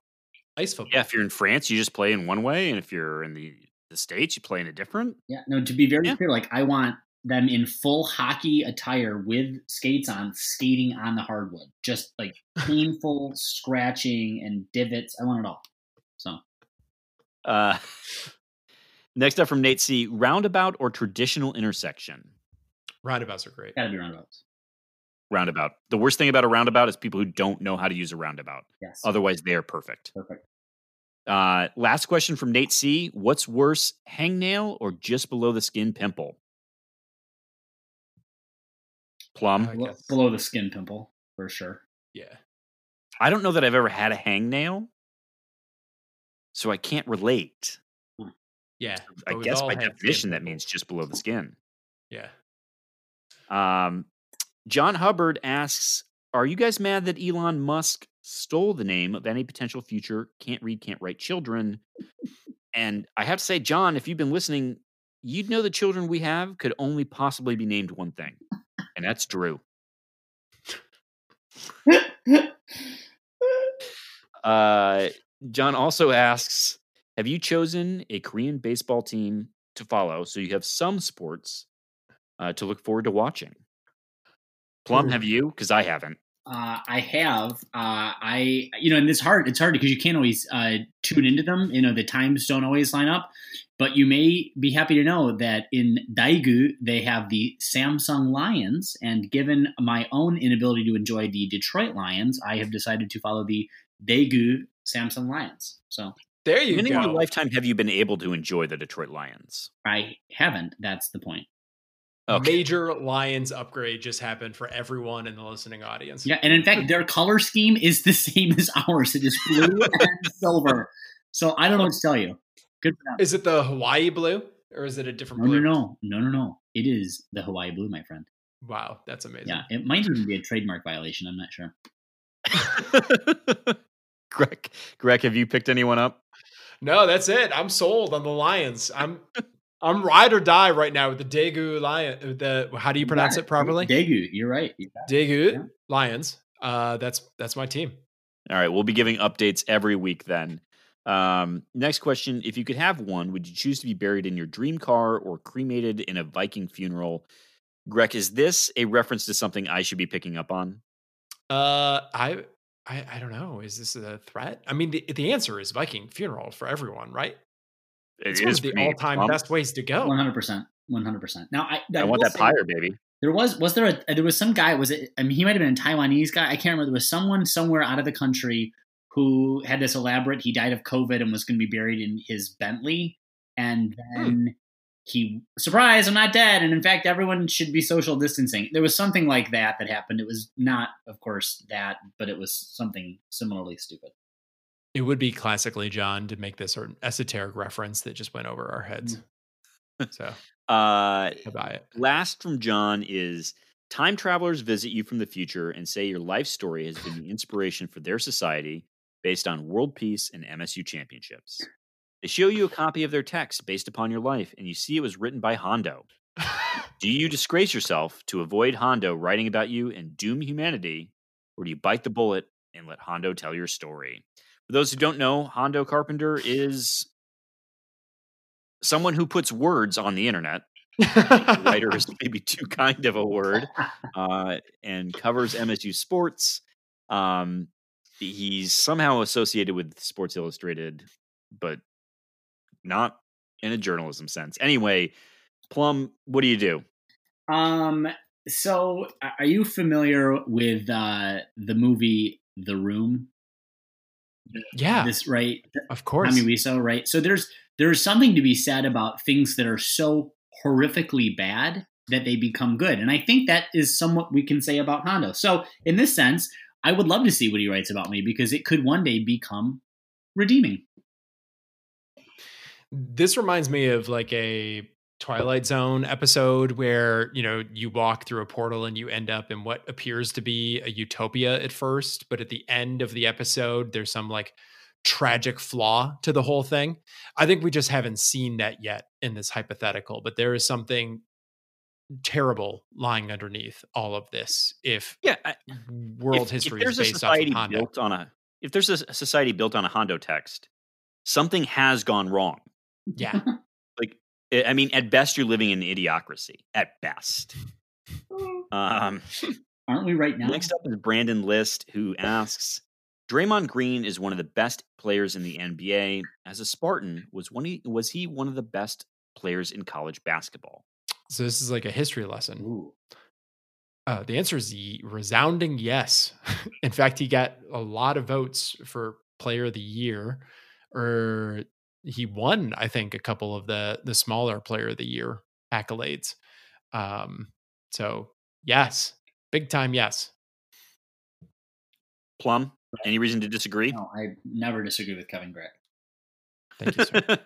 Ice football. Yeah, if you're in France, you just play in one way. And if you're in the States, you play in a different. Yeah, no, to be very clear, I want them in full hockey attire with skates on, skating on the hardwood, just painful scratching and divots. I want it all. So, next up from Nate C, roundabout or traditional intersection? Roundabouts are great. Gotta be roundabouts. Roundabout. The worst thing about a roundabout is people who don't know how to use a roundabout. Yes. Otherwise they are perfect. Perfect. Last question from Nate C, what's worse, hangnail or just below the skin pimple? Plum. Below the skin pimple, for sure. Yeah. I don't know that I've ever had a hangnail, so I can't relate. Yeah. I guess by definition, that means just below the skin. Yeah. John Hubbard asks, are you guys mad that Elon Musk stole the name of any potential future can't read, can't write children? And I have to say, John, if you've been listening, you'd know the children we have could only possibly be named one thing. And that's Drew. John also asks, have you chosen a Korean baseball team to follow so you have some sports to look forward to watching? Plum, have you? Because I haven't. I have. I, you know, and it's hard because you can't always tune into them. You know, the times don't always line up. But you may be happy to know that in Daegu, they have the Samsung Lions. And given my own inability to enjoy the Detroit Lions, I have decided to follow the Daegu Samsung Lions. So there you go. In your lifetime, have you been able to enjoy the Detroit Lions? I haven't. That's the point. Okay. Major Lions upgrade just happened for everyone in the listening audience. Yeah, and in fact, their color scheme is the same as ours. It is blue and silver. So I don't know what to tell you. Good for them. Is it the Hawaii blue or is it a different blue? No. It is the Hawaii blue, my friend. Wow, that's amazing. Yeah, it might even be a trademark violation. I'm not sure. Greg, have you picked anyone up? No, that's it. I'm sold on the Lions. I'm ride or die right now with the Daegu Lion. How do you pronounce it properly? Daegu. You're right. Daegu Lions. That's my team. All right. We'll be giving updates every week then. Next question. If you could have one, would you choose to be buried in your dream car or cremated in a Viking funeral? Greg, is this a reference to something I should be picking up on? I don't know. Is this a threat? I mean, the answer is Viking funeral for everyone, right? It's one of the all-time best ways to go. 100%. Now I want that pyre, baby. There was some guy. Was it? I mean, he might have been a Taiwanese guy. I can't remember. There was someone somewhere out of the country who had this elaborate. He died of COVID and was going to be buried in his Bentley, and then he surprised, I'm not dead. And in fact, everyone should be social distancing. There was something like that happened. It was not, of course, that, but it was something similarly stupid. It would be classically John to make this certain esoteric reference that just went over our heads. So, I buy it. Last from John is, time travelers visit you from the future and say your life story has been the inspiration for their society based on world peace and MSU championships. They show you a copy of their text based upon your life, and you see it was written by Hondo. Do you disgrace yourself to avoid Hondo writing about you and doom humanity, or do you bite the bullet and let Hondo tell your story? For those who don't know, Hondo Carpenter is someone who puts words on the internet. Writer is maybe too kind of a word, and covers MSU sports. He's somehow associated with Sports Illustrated, but not in a journalism sense. Anyway, Plum, what do you do? So are you familiar with the movie The Room? Yeah, this, right? Of course. Tommy Wiseau, right? So there's something to be said about things that are so horrifically bad that they become good. And I think that is somewhat we can say about Hondo. So in this sense, I would love to see what he writes about me because it could one day become redeeming. This reminds me of like a Twilight Zone episode where, you know, you walk through a portal and you end up in what appears to be a utopia at first, but at the end of the episode, there's some like tragic flaw to the whole thing. I think we just haven't seen that yet in this hypothetical, but there is something terrible lying underneath all of this. If world history is based off of Hondo. If there's a society built on a Hondo text, something has gone wrong. Yeah. I mean, at best, you're living in idiocracy. At best. Aren't we right now? Next up is Brandon List, who asks, Draymond Green is one of the best players in the NBA. As a Spartan, was he one of the best players in college basketball? So this is like a history lesson. Ooh. The answer is the resounding yes. In fact, he got a lot of votes for player of the year, or he won, I think, a couple of the smaller player of the year accolades. So yes, big time. Yes. Plum, any reason to disagree? No, I never disagree with Kevin Gregg. Thank you, sir.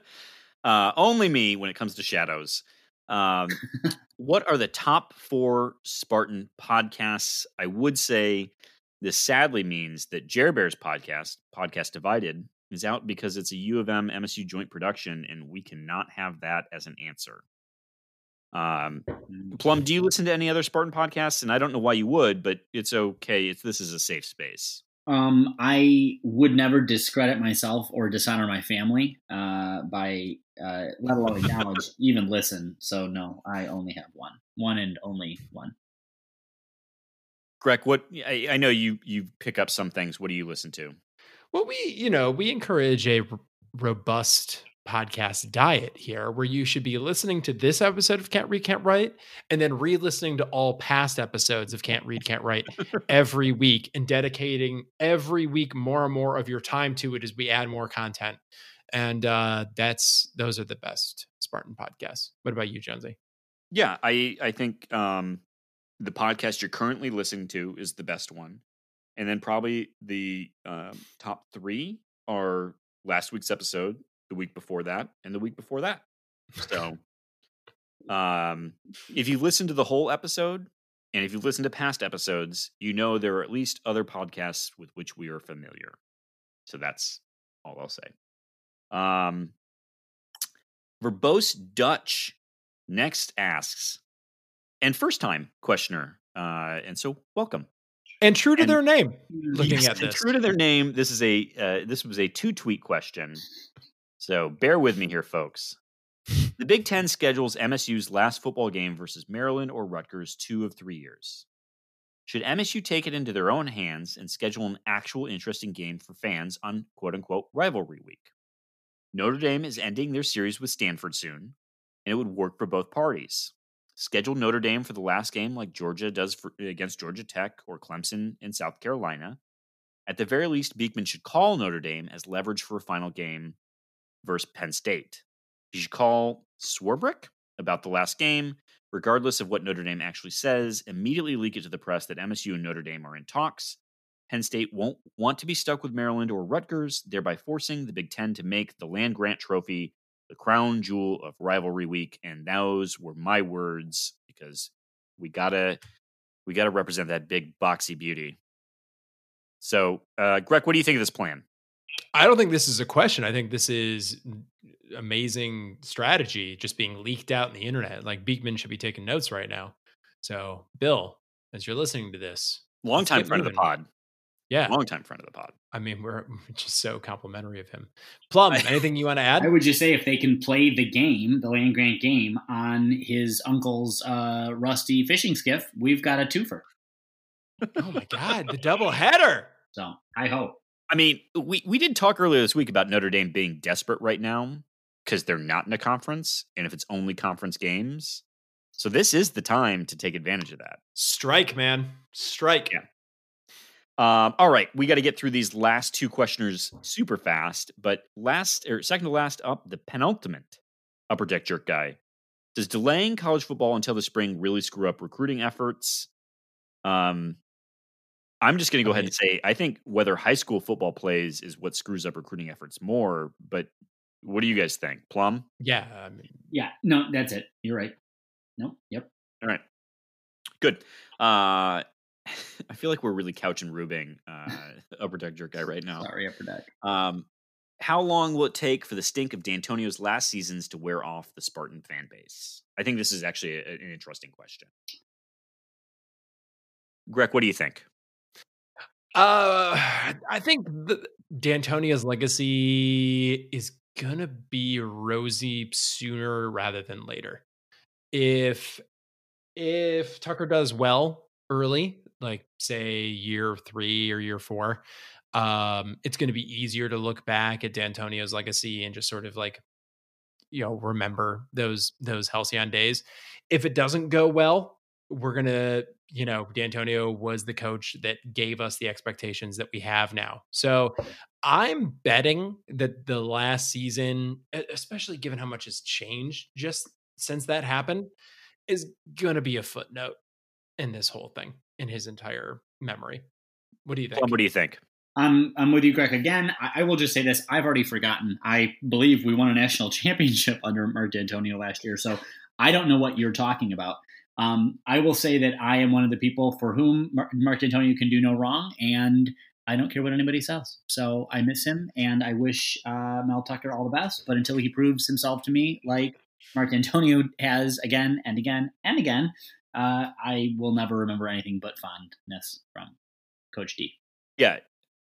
Only me when it comes to shadows. What are the top 4 Spartan podcasts? I would say this sadly means that Jer Bear's podcast Divided, is out because it's a U of M MSU joint production, and we cannot have that as an answer. Plum, do you listen to any other Spartan podcasts? And I don't know why you would, but it's okay. This is a safe space. I would never discredit myself or dishonor my family by let alone acknowledge, even listen. So no, I only have one and only one. Greg, what I know you pick up some things. What do you listen to? Well, we encourage a robust podcast diet here, where you should be listening to this episode of Can't Read, Can't Write, and then re-listening to all past episodes of Can't Read, Can't Write every week, and dedicating every week more and more of your time to it as we add more content. And those are the best Spartan podcasts. What about you, Jonesy? Yeah, I think the podcast you're currently listening to is the best one. And then probably the top three are last week's episode, the week before that, and the week before that. So if you listen to the whole episode, and if you listen to past episodes, you know there are at least other podcasts with which we are familiar. So that's all I'll say. Verbose Dutch next asks, and first time questioner. And so welcome. And true to their name. Looking at this, true to their name. This is this was a 2-tweet question. So bear with me here, folks. The Big Ten schedules MSU's last football game versus Maryland or Rutgers 2 of 3 years. Should MSU take it into their own hands and schedule an actual interesting game for fans on quote-unquote rivalry week? Notre Dame is ending their series with Stanford soon, and it would work for both parties. Schedule Notre Dame for the last game like Georgia does against Georgia Tech or Clemson in South Carolina. At the very least, Beekman should call Notre Dame as leverage for a final game versus Penn State. You should call Swarbrick about the last game, regardless of what Notre Dame actually says, immediately leak it to the press that MSU and Notre Dame are in talks. Penn State won't want to be stuck with Maryland or Rutgers, thereby forcing the Big Ten to make the Land-Grant Trophy the crown jewel of rivalry week. And those were my words, because we gotta represent that big boxy beauty. So, Greg, what do you think of this plan? I don't think this is a question. I think this is amazing strategy just being leaked out in the internet. Like, Beekman should be taking notes right now. So, Bill, as you're listening to this, longtime friend of the pod. Yeah. Longtime friend of the pod. I mean, we're just so complimentary of him. Plum, anything you want to add? I would just say, if they can play the game, the Land Grant game, on his uncle's rusty fishing skiff, we've got a twofer. Oh my God, the double header. So I hope. I mean, we did talk earlier this week about Notre Dame being desperate right now because they're not in a conference, and if it's only conference games. So this is the time to take advantage of that. Strike, man. Strike. Yeah. All right. We got to get through these last two questioners super fast, but second to last up, the penultimate upper deck jerk guy. Does delaying college football until the spring really screw up recruiting efforts? I'm just going to go ahead and say, I think whether high school football plays is what screws up recruiting efforts more, but what do you guys think? Plum? Yeah. Yeah, no, that's it. You're right. No. Yep. All right. Good. I feel like we're really couch and rubing upper deck jerk guy right now. Sorry, upper deck. How long will it take for the stink of D'Antonio's last seasons to wear off the Spartan fan base? I think this is actually an interesting question. Greg, what do you think? I think D'Antonio's legacy is gonna be rosy sooner rather than later. If Tucker does well early, like say year 3 or year 4, it's gonna be easier to look back at D'Antonio's legacy and just sort of like, remember those halcyon days. If it doesn't go well, we're gonna, D'Antonio was the coach that gave us the expectations that we have now. So I'm betting that the last season, especially given how much has changed just since that happened, is going to be a footnote in this whole thing, in his entire memory. What do you think? What do you think? I'm with you, Greg. Again, I will just say this. I've already forgotten. I believe we won a national championship under Mark D'Antonio last year. So I don't know what you're talking about. I will say that I am one of the people for whom Mark D'Antonio can do no wrong, and I don't care what anybody says. So I miss him, and I wish Mel Tucker all the best. But until he proves himself to me like Mark D'Antonio has again and again and again, I will never remember anything but fondness from Coach D. Yeah,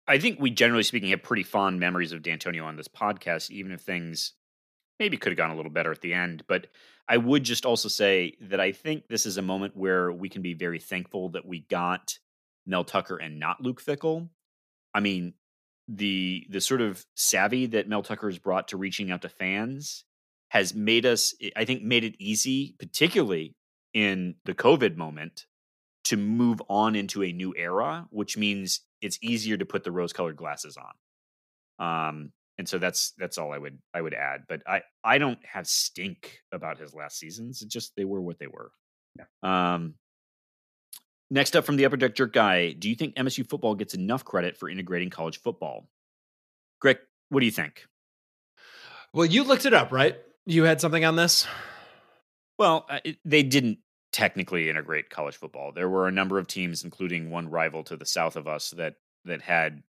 I think we, generally speaking, have pretty fond memories of D'Antonio on this podcast, even if things maybe could have gone a little better at the end. But I would just also say that I think this is a moment where we can be very thankful that we got Mel Tucker and not Luke Fickell. I mean, the sort of savvy that Mel Tucker has brought to reaching out to fans has made us, I think, made it easy, particularly in the COVID moment, to move on into a new era, which means it's easier to put the rose-colored glasses on. And so that's all I would add. But I don't have stink about his last seasons. It's just they were what they were. Yeah. Next up from the Upper Deck Jerk Guy, do you think MSU football gets enough credit for integrating college football? Greg, what do you think? Well, you looked it up, right? You had something on this? Well, they didn't technically integrate college football. There were a number of teams, including one rival to the south of us, that had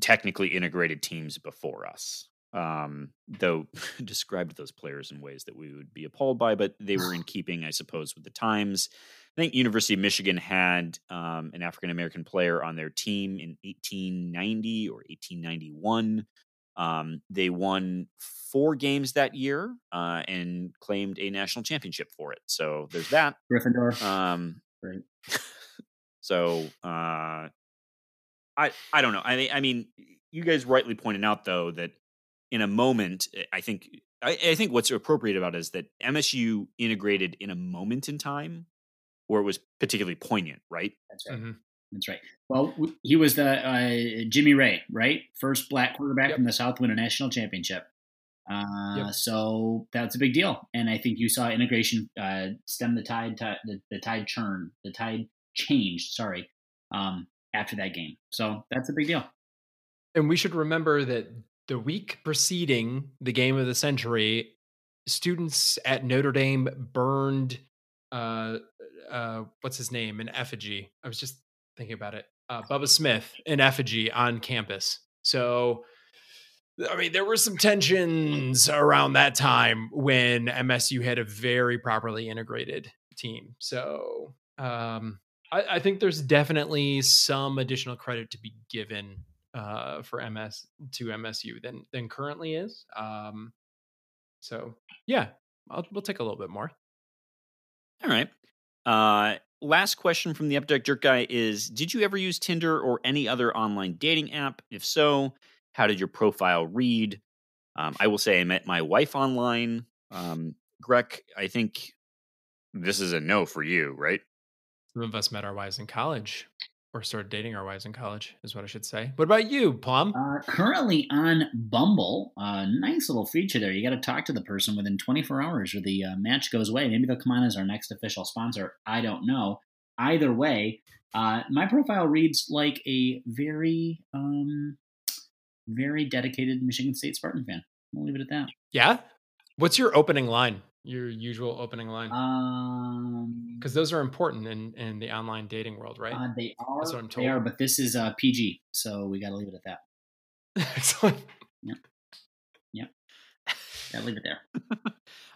technically integrated teams before us, though described those players in ways that we would be appalled by, but they were in keeping, I suppose, with the times. I think University of Michigan had an African-American player on their team in 1890 or 1891. They won 4 games that year and claimed a national championship for it. So there's that. Gryffindor. Right. So I don't know. I mean, you guys rightly pointed out, though, that in a moment, I think what's appropriate about it is that MSU integrated in a moment in time where it was particularly poignant, right? That's right. Mm-hmm. That's right. Well, he was the Jimmy Ray, right? First black quarterback from the South to win a national championship. So that's a big deal. And I think you saw integration stem the tide, the tide changed, sorry, after that game. So that's a big deal. And we should remember that the week preceding the game of the century, students at Notre Dame burned, what's his name, an effigy. I was just thinking about it, Bubba Smith in effigy on campus. So, I mean, there were some tensions around that time when MSU had a very properly integrated team. So I think there's definitely some additional credit to be given for MSU than currently is. So yeah, we'll take a little bit more. All right. Last question from the Updeck Jerk Guy is, did you ever use Tinder or any other online dating app? If so, how did your profile read? I will say I met my wife online. Greg, I think this is a no for you, right? Some of us met our wives in college or started dating our wives in college is what I should say. What about you, Plum? Currently on Bumble. Nice little feature there. You got to talk to the person within 24 hours or the match goes away. Maybe they'll come on as our next official sponsor. I don't know. Either way, my profile reads like a very, very dedicated Michigan State Spartan fan. We'll leave it at that. Yeah. What's your opening line? Your usual opening line? Because those are important in the online dating world, right? They are. That's what I'm told. They are, but this is PG, so we got to leave it at that. Excellent. Yep. Got to leave it there.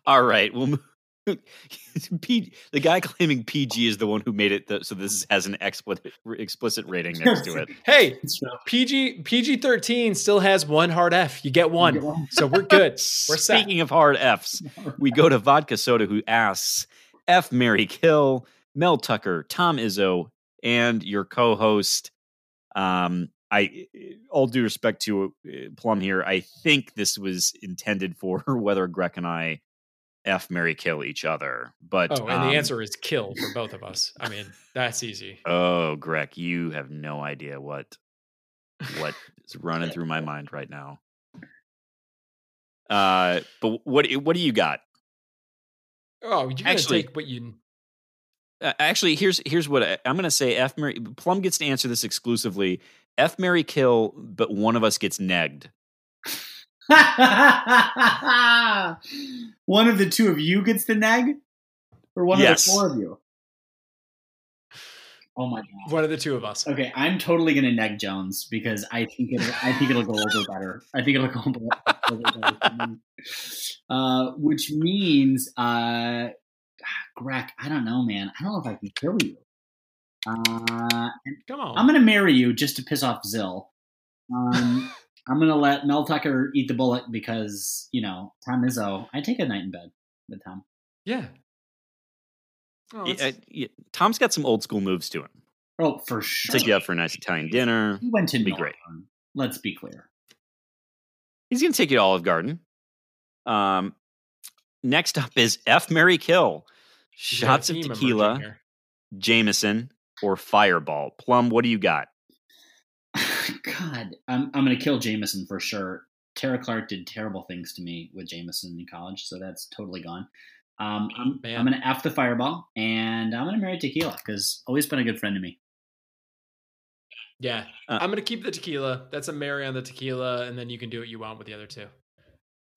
All right. We'll move. The guy claiming PG is the one who made it, so this has an explicit rating next to it. Hey, PG-13 still has one hard F. You get one. So we're good. We're set. Speaking of hard Fs, we go to Vodka Soda, who asks, F, Mary Kill, Mel Tucker, Tom Izzo, and your co-host. I, all due respect to Plum here, I think this was intended for whether Greg and I F, Mary Kill each other, but and the answer is kill for both of us. I mean, that's easy. Oh, Greg, you have no idea what is running through my mind right now. But what do you got? Oh, you actually take what you actually here's what I'm going to say. F, Mary Plum gets to answer this exclusively. F, Mary Kill, but one of us gets negged. One of the two of you gets the nag, or one of the four of you? Oh my god! One of the two of us. Okay, I'm totally gonna nag Jones because I think it'll go over better. I think it'll go over better. Which means, Greg, I don't know, man. I don't know if I can kill you. Come on. I'm going to marry you just to piss off Zill. I'm going to let Mel Tucker eat the bullet because, you know, Tom Izzo. I take a night in bed with Tom. Yeah. Oh, Tom's got some old school moves to him. Oh, for sure. Take you out for a nice Italian dinner. He went to be great. Let's be clear. He's going to take you to Olive Garden. Next up is F, marry, kill. Shots of tequila, Jameson, or Fireball. Plum, what do you got? God, I'm going to kill Jameson for sure. Tara Clark did terrible things to me with Jameson in college, so that's totally gone. I'm going to F the Fireball, and I'm going to marry tequila because always been a good friend to me. Yeah, I'm going to keep the tequila. That's a marry on the tequila, and then you can do what you want with the other two.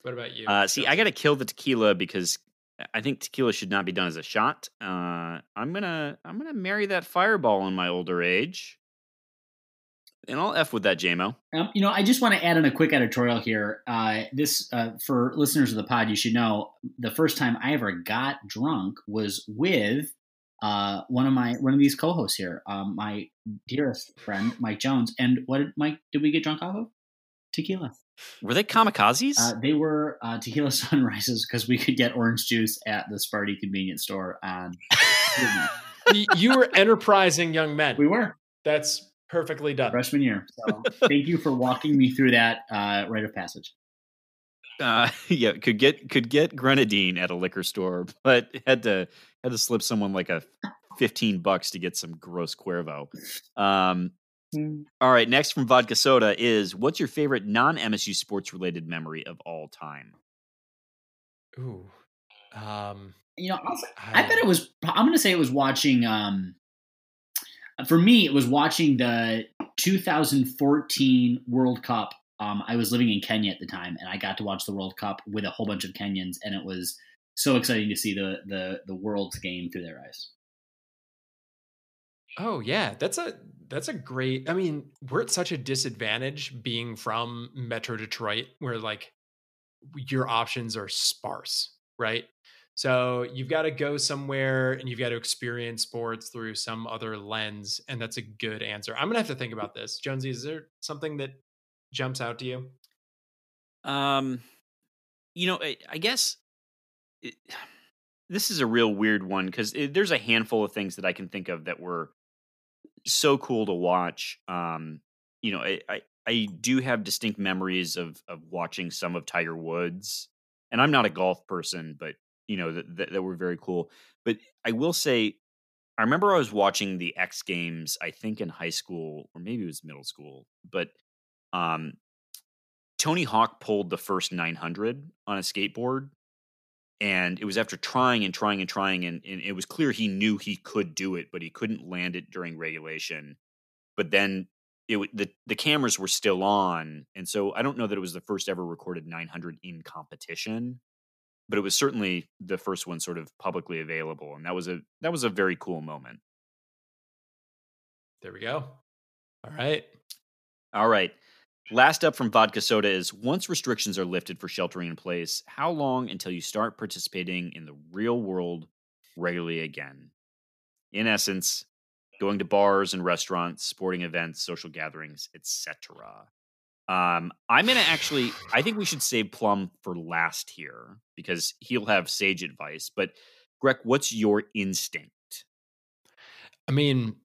What about you? I got to kill the tequila because I think tequila should not be done as a shot. I'm gonna marry that Fireball in my older age. And I'll F with that, J-Mo. You know, I just want to add in a quick editorial here. This, for listeners of the pod, you should know, the first time I ever got drunk was with one of these co-hosts here, my dearest friend, Mike Jones. And what did Mike? Did we get drunk off of? Tequila. Were they kamikazes? They were tequila sunrises because we could get orange juice at the Sparty convenience store. You were enterprising young men. We were. That's perfectly done. Freshman year. So thank you for walking me through that rite of passage. Could get grenadine at a liquor store, but had to slip someone like a $15 to get some gross Cuervo. All right, next from Vodka Soda is, what's your favorite non-MSU sports-related memory of all time? Ooh. I'm going to say it was watching, for me, it was watching the 2014 World Cup. I was living in Kenya at the time, and I got to watch the World Cup with a whole bunch of Kenyans, and it was so exciting to see the world's game through their eyes. Oh, yeah, that's a great, I mean, we're at such a disadvantage being from Metro Detroit where like your options are sparse, right? So you've got to go somewhere and you've got to experience sports through some other lens. And that's a good answer. I'm going to have to think about this. Jonesy, is there something that jumps out to you? I guess this is a real weird one because there's a handful of things that I can think of that were so cool to watch. I do have distinct memories of watching some of Tiger Woods, and I'm not a golf person, but you know, that were very cool. But I will say, I remember I was watching the X Games, I think in high school, or maybe it was middle school, but Tony Hawk pulled the first 900 on a skateboard. And it was after trying. And it was clear he knew he could do it, but he couldn't land it during regulation. But then the cameras were still on. And so I don't know that it was the first ever recorded 900 in competition, but it was certainly the first one sort of publicly available. And that was a very cool moment. There we go. All right. Last up from Vodka Soda is, once restrictions are lifted for sheltering in place, how long until you start participating in the real world regularly again? In essence, going to bars and restaurants, sporting events, social gatherings, etc. I think we should save Plum for last here because he'll have sage advice. But Greg, what's your instinct? I mean,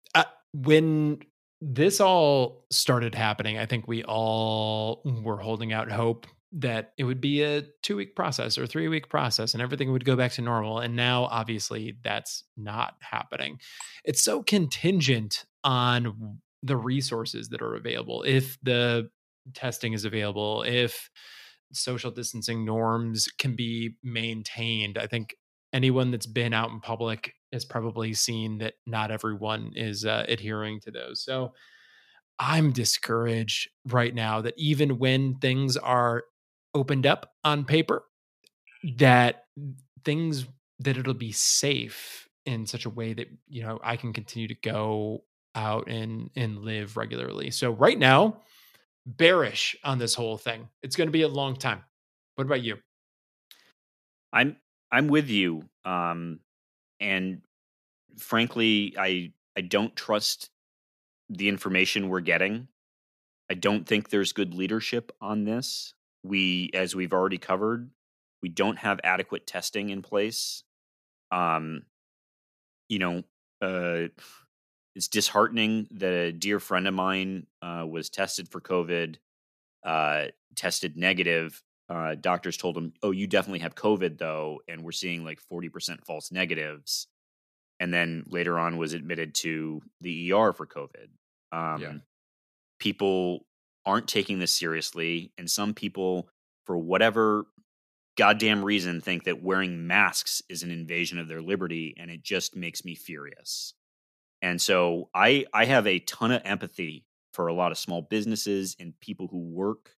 when this all started happening, I think we all were holding out hope that it would be a 2-week process or 3-week process and everything would go back to normal. And now, obviously, that's not happening. It's so contingent on the resources that are available. If the testing is available, if social distancing norms can be maintained, I think anyone that's been out in public has probably seen that not everyone is adhering to those. So I'm discouraged right now that even when things are opened up on paper, that things that it'll be safe in such a way that, you know, I can continue to go out and live regularly. So right now, bearish on this whole thing. It's going to be a long time. What about you? I'm with you. And frankly, I I don't trust the information we're getting. I don't think there's good leadership on this. We, as we've already covered, we don't have adequate testing in place. It's disheartening that a dear friend of mine was tested for COVID, tested negative. Doctors told him, oh, you definitely have COVID, though, and we're seeing like 40% false negatives. And then later on was admitted to the ER for COVID. People aren't taking this seriously. And some people, for whatever goddamn reason, think that wearing masks is an invasion of their liberty. And it just makes me furious. And so I have a ton of empathy for a lot of small businesses and people who work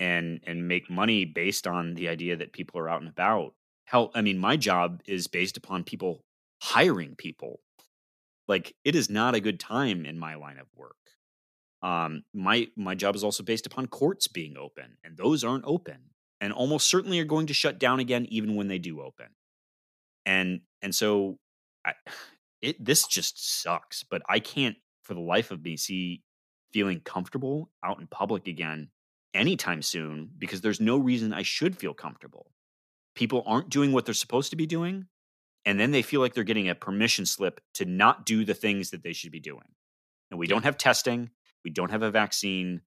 and make money based on the idea that people are out and about. Hell, I mean, my job is based upon people hiring people. Like, it is not a good time in my line of work. My job is also based upon courts being open, and those aren't open and almost certainly are going to shut down again, even when they do open. And so this just sucks, but I can't for the life of me see feeling comfortable out in public again anytime soon, because there's no reason I should feel comfortable. People aren't doing what they're supposed to be doing. And then they feel like they're getting a permission slip to not do the things that they should be doing. And we don't have testing. We don't have a vaccine,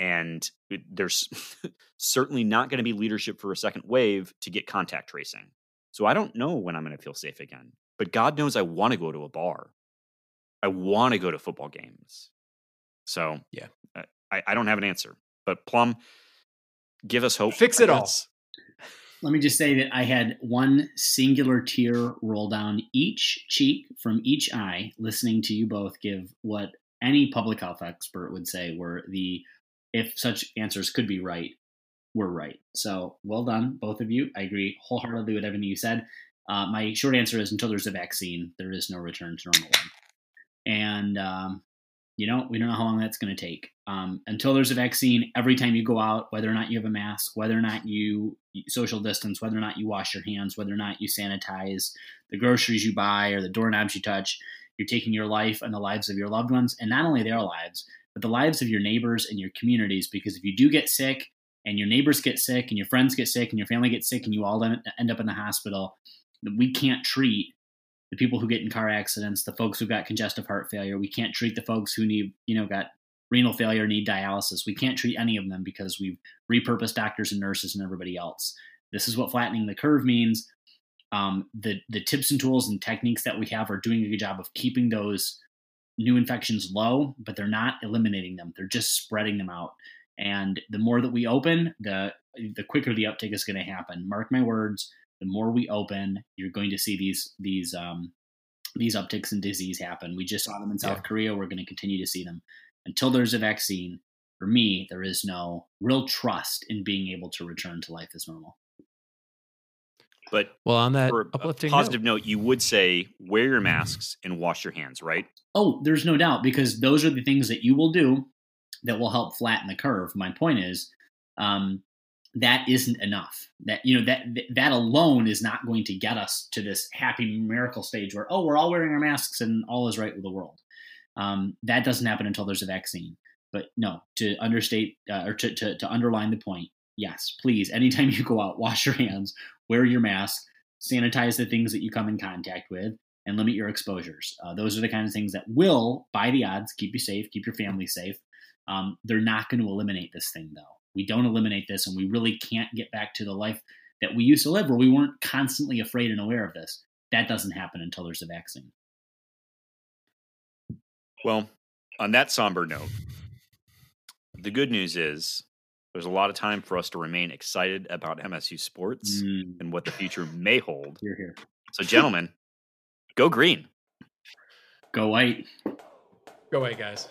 and there's certainly not going to be leadership for a second wave to get contact tracing. So I don't know when I'm going to feel safe again, but God knows I want to go to a bar. I want to go to football games. So yeah, I don't have an answer, but Plum, give us hope. Fix it all. Let me just say that I had one singular tear roll down each cheek from each eye, listening to you both give what any public health expert would say were the, if such answers could be right, were right. So well done, both of you. I agree wholeheartedly with everything you said. My short answer is until there's a vaccine, there is no return to normal. And, we don't know how long that's going to take. Until there's a vaccine, every time you go out, whether or not you have a mask, whether or not you social distance, whether or not you wash your hands, whether or not you sanitize the groceries you buy or the doorknobs you touch, you're taking your life and the lives of your loved ones, and not only their lives, but the lives of your neighbors and your communities. Because if you do get sick, and your neighbors get sick, and your friends get sick, and your family gets sick, and you all end up in the hospital, we can't treat the people who get in car accidents, the folks who got congestive heart failure. We can't treat the folks who need, got renal failure, need dialysis. We can't treat any of them because we've repurposed doctors and nurses and everybody else. This is what flattening the curve means. The tips and tools and techniques that we have are doing a good job of keeping those new infections low, but they're not eliminating them. They're just spreading them out. And the more that we open, the quicker the uptick is going to happen. Mark my words, the more we open, you're going to see these upticks in disease happen. We just saw them in South Korea. We're going to continue to see them until there's a vaccine. For me, there is no real trust in being able to return to life as normal. But well, on that uplifting positive note, you would say wear your masks and wash your hands, right? Oh, there's no doubt, because those are the things that you will do that will help flatten the curve. My point is that isn't enough. That that alone is not going to get us to this happy miracle stage where, oh, we're all wearing our masks and all is right with the world. That doesn't happen until there's a vaccine. But no, to understate or to underline the point. Yes, please. Anytime you go out, wash your hands, wear your mask, sanitize the things that you come in contact with, and limit your exposures. Those are the kind of things that will, by the odds, keep you safe, keep your family safe. They're not going to eliminate this thing, though. We don't eliminate this, and we really can't get back to the life that we used to live where we weren't constantly afraid and aware of this. That doesn't happen until there's a vaccine. Well, on that somber note, the good news is, there's a lot of time for us to remain excited about MSU sports and what the future may hold. You're here. So, gentlemen, go green. Go white. Go white, guys.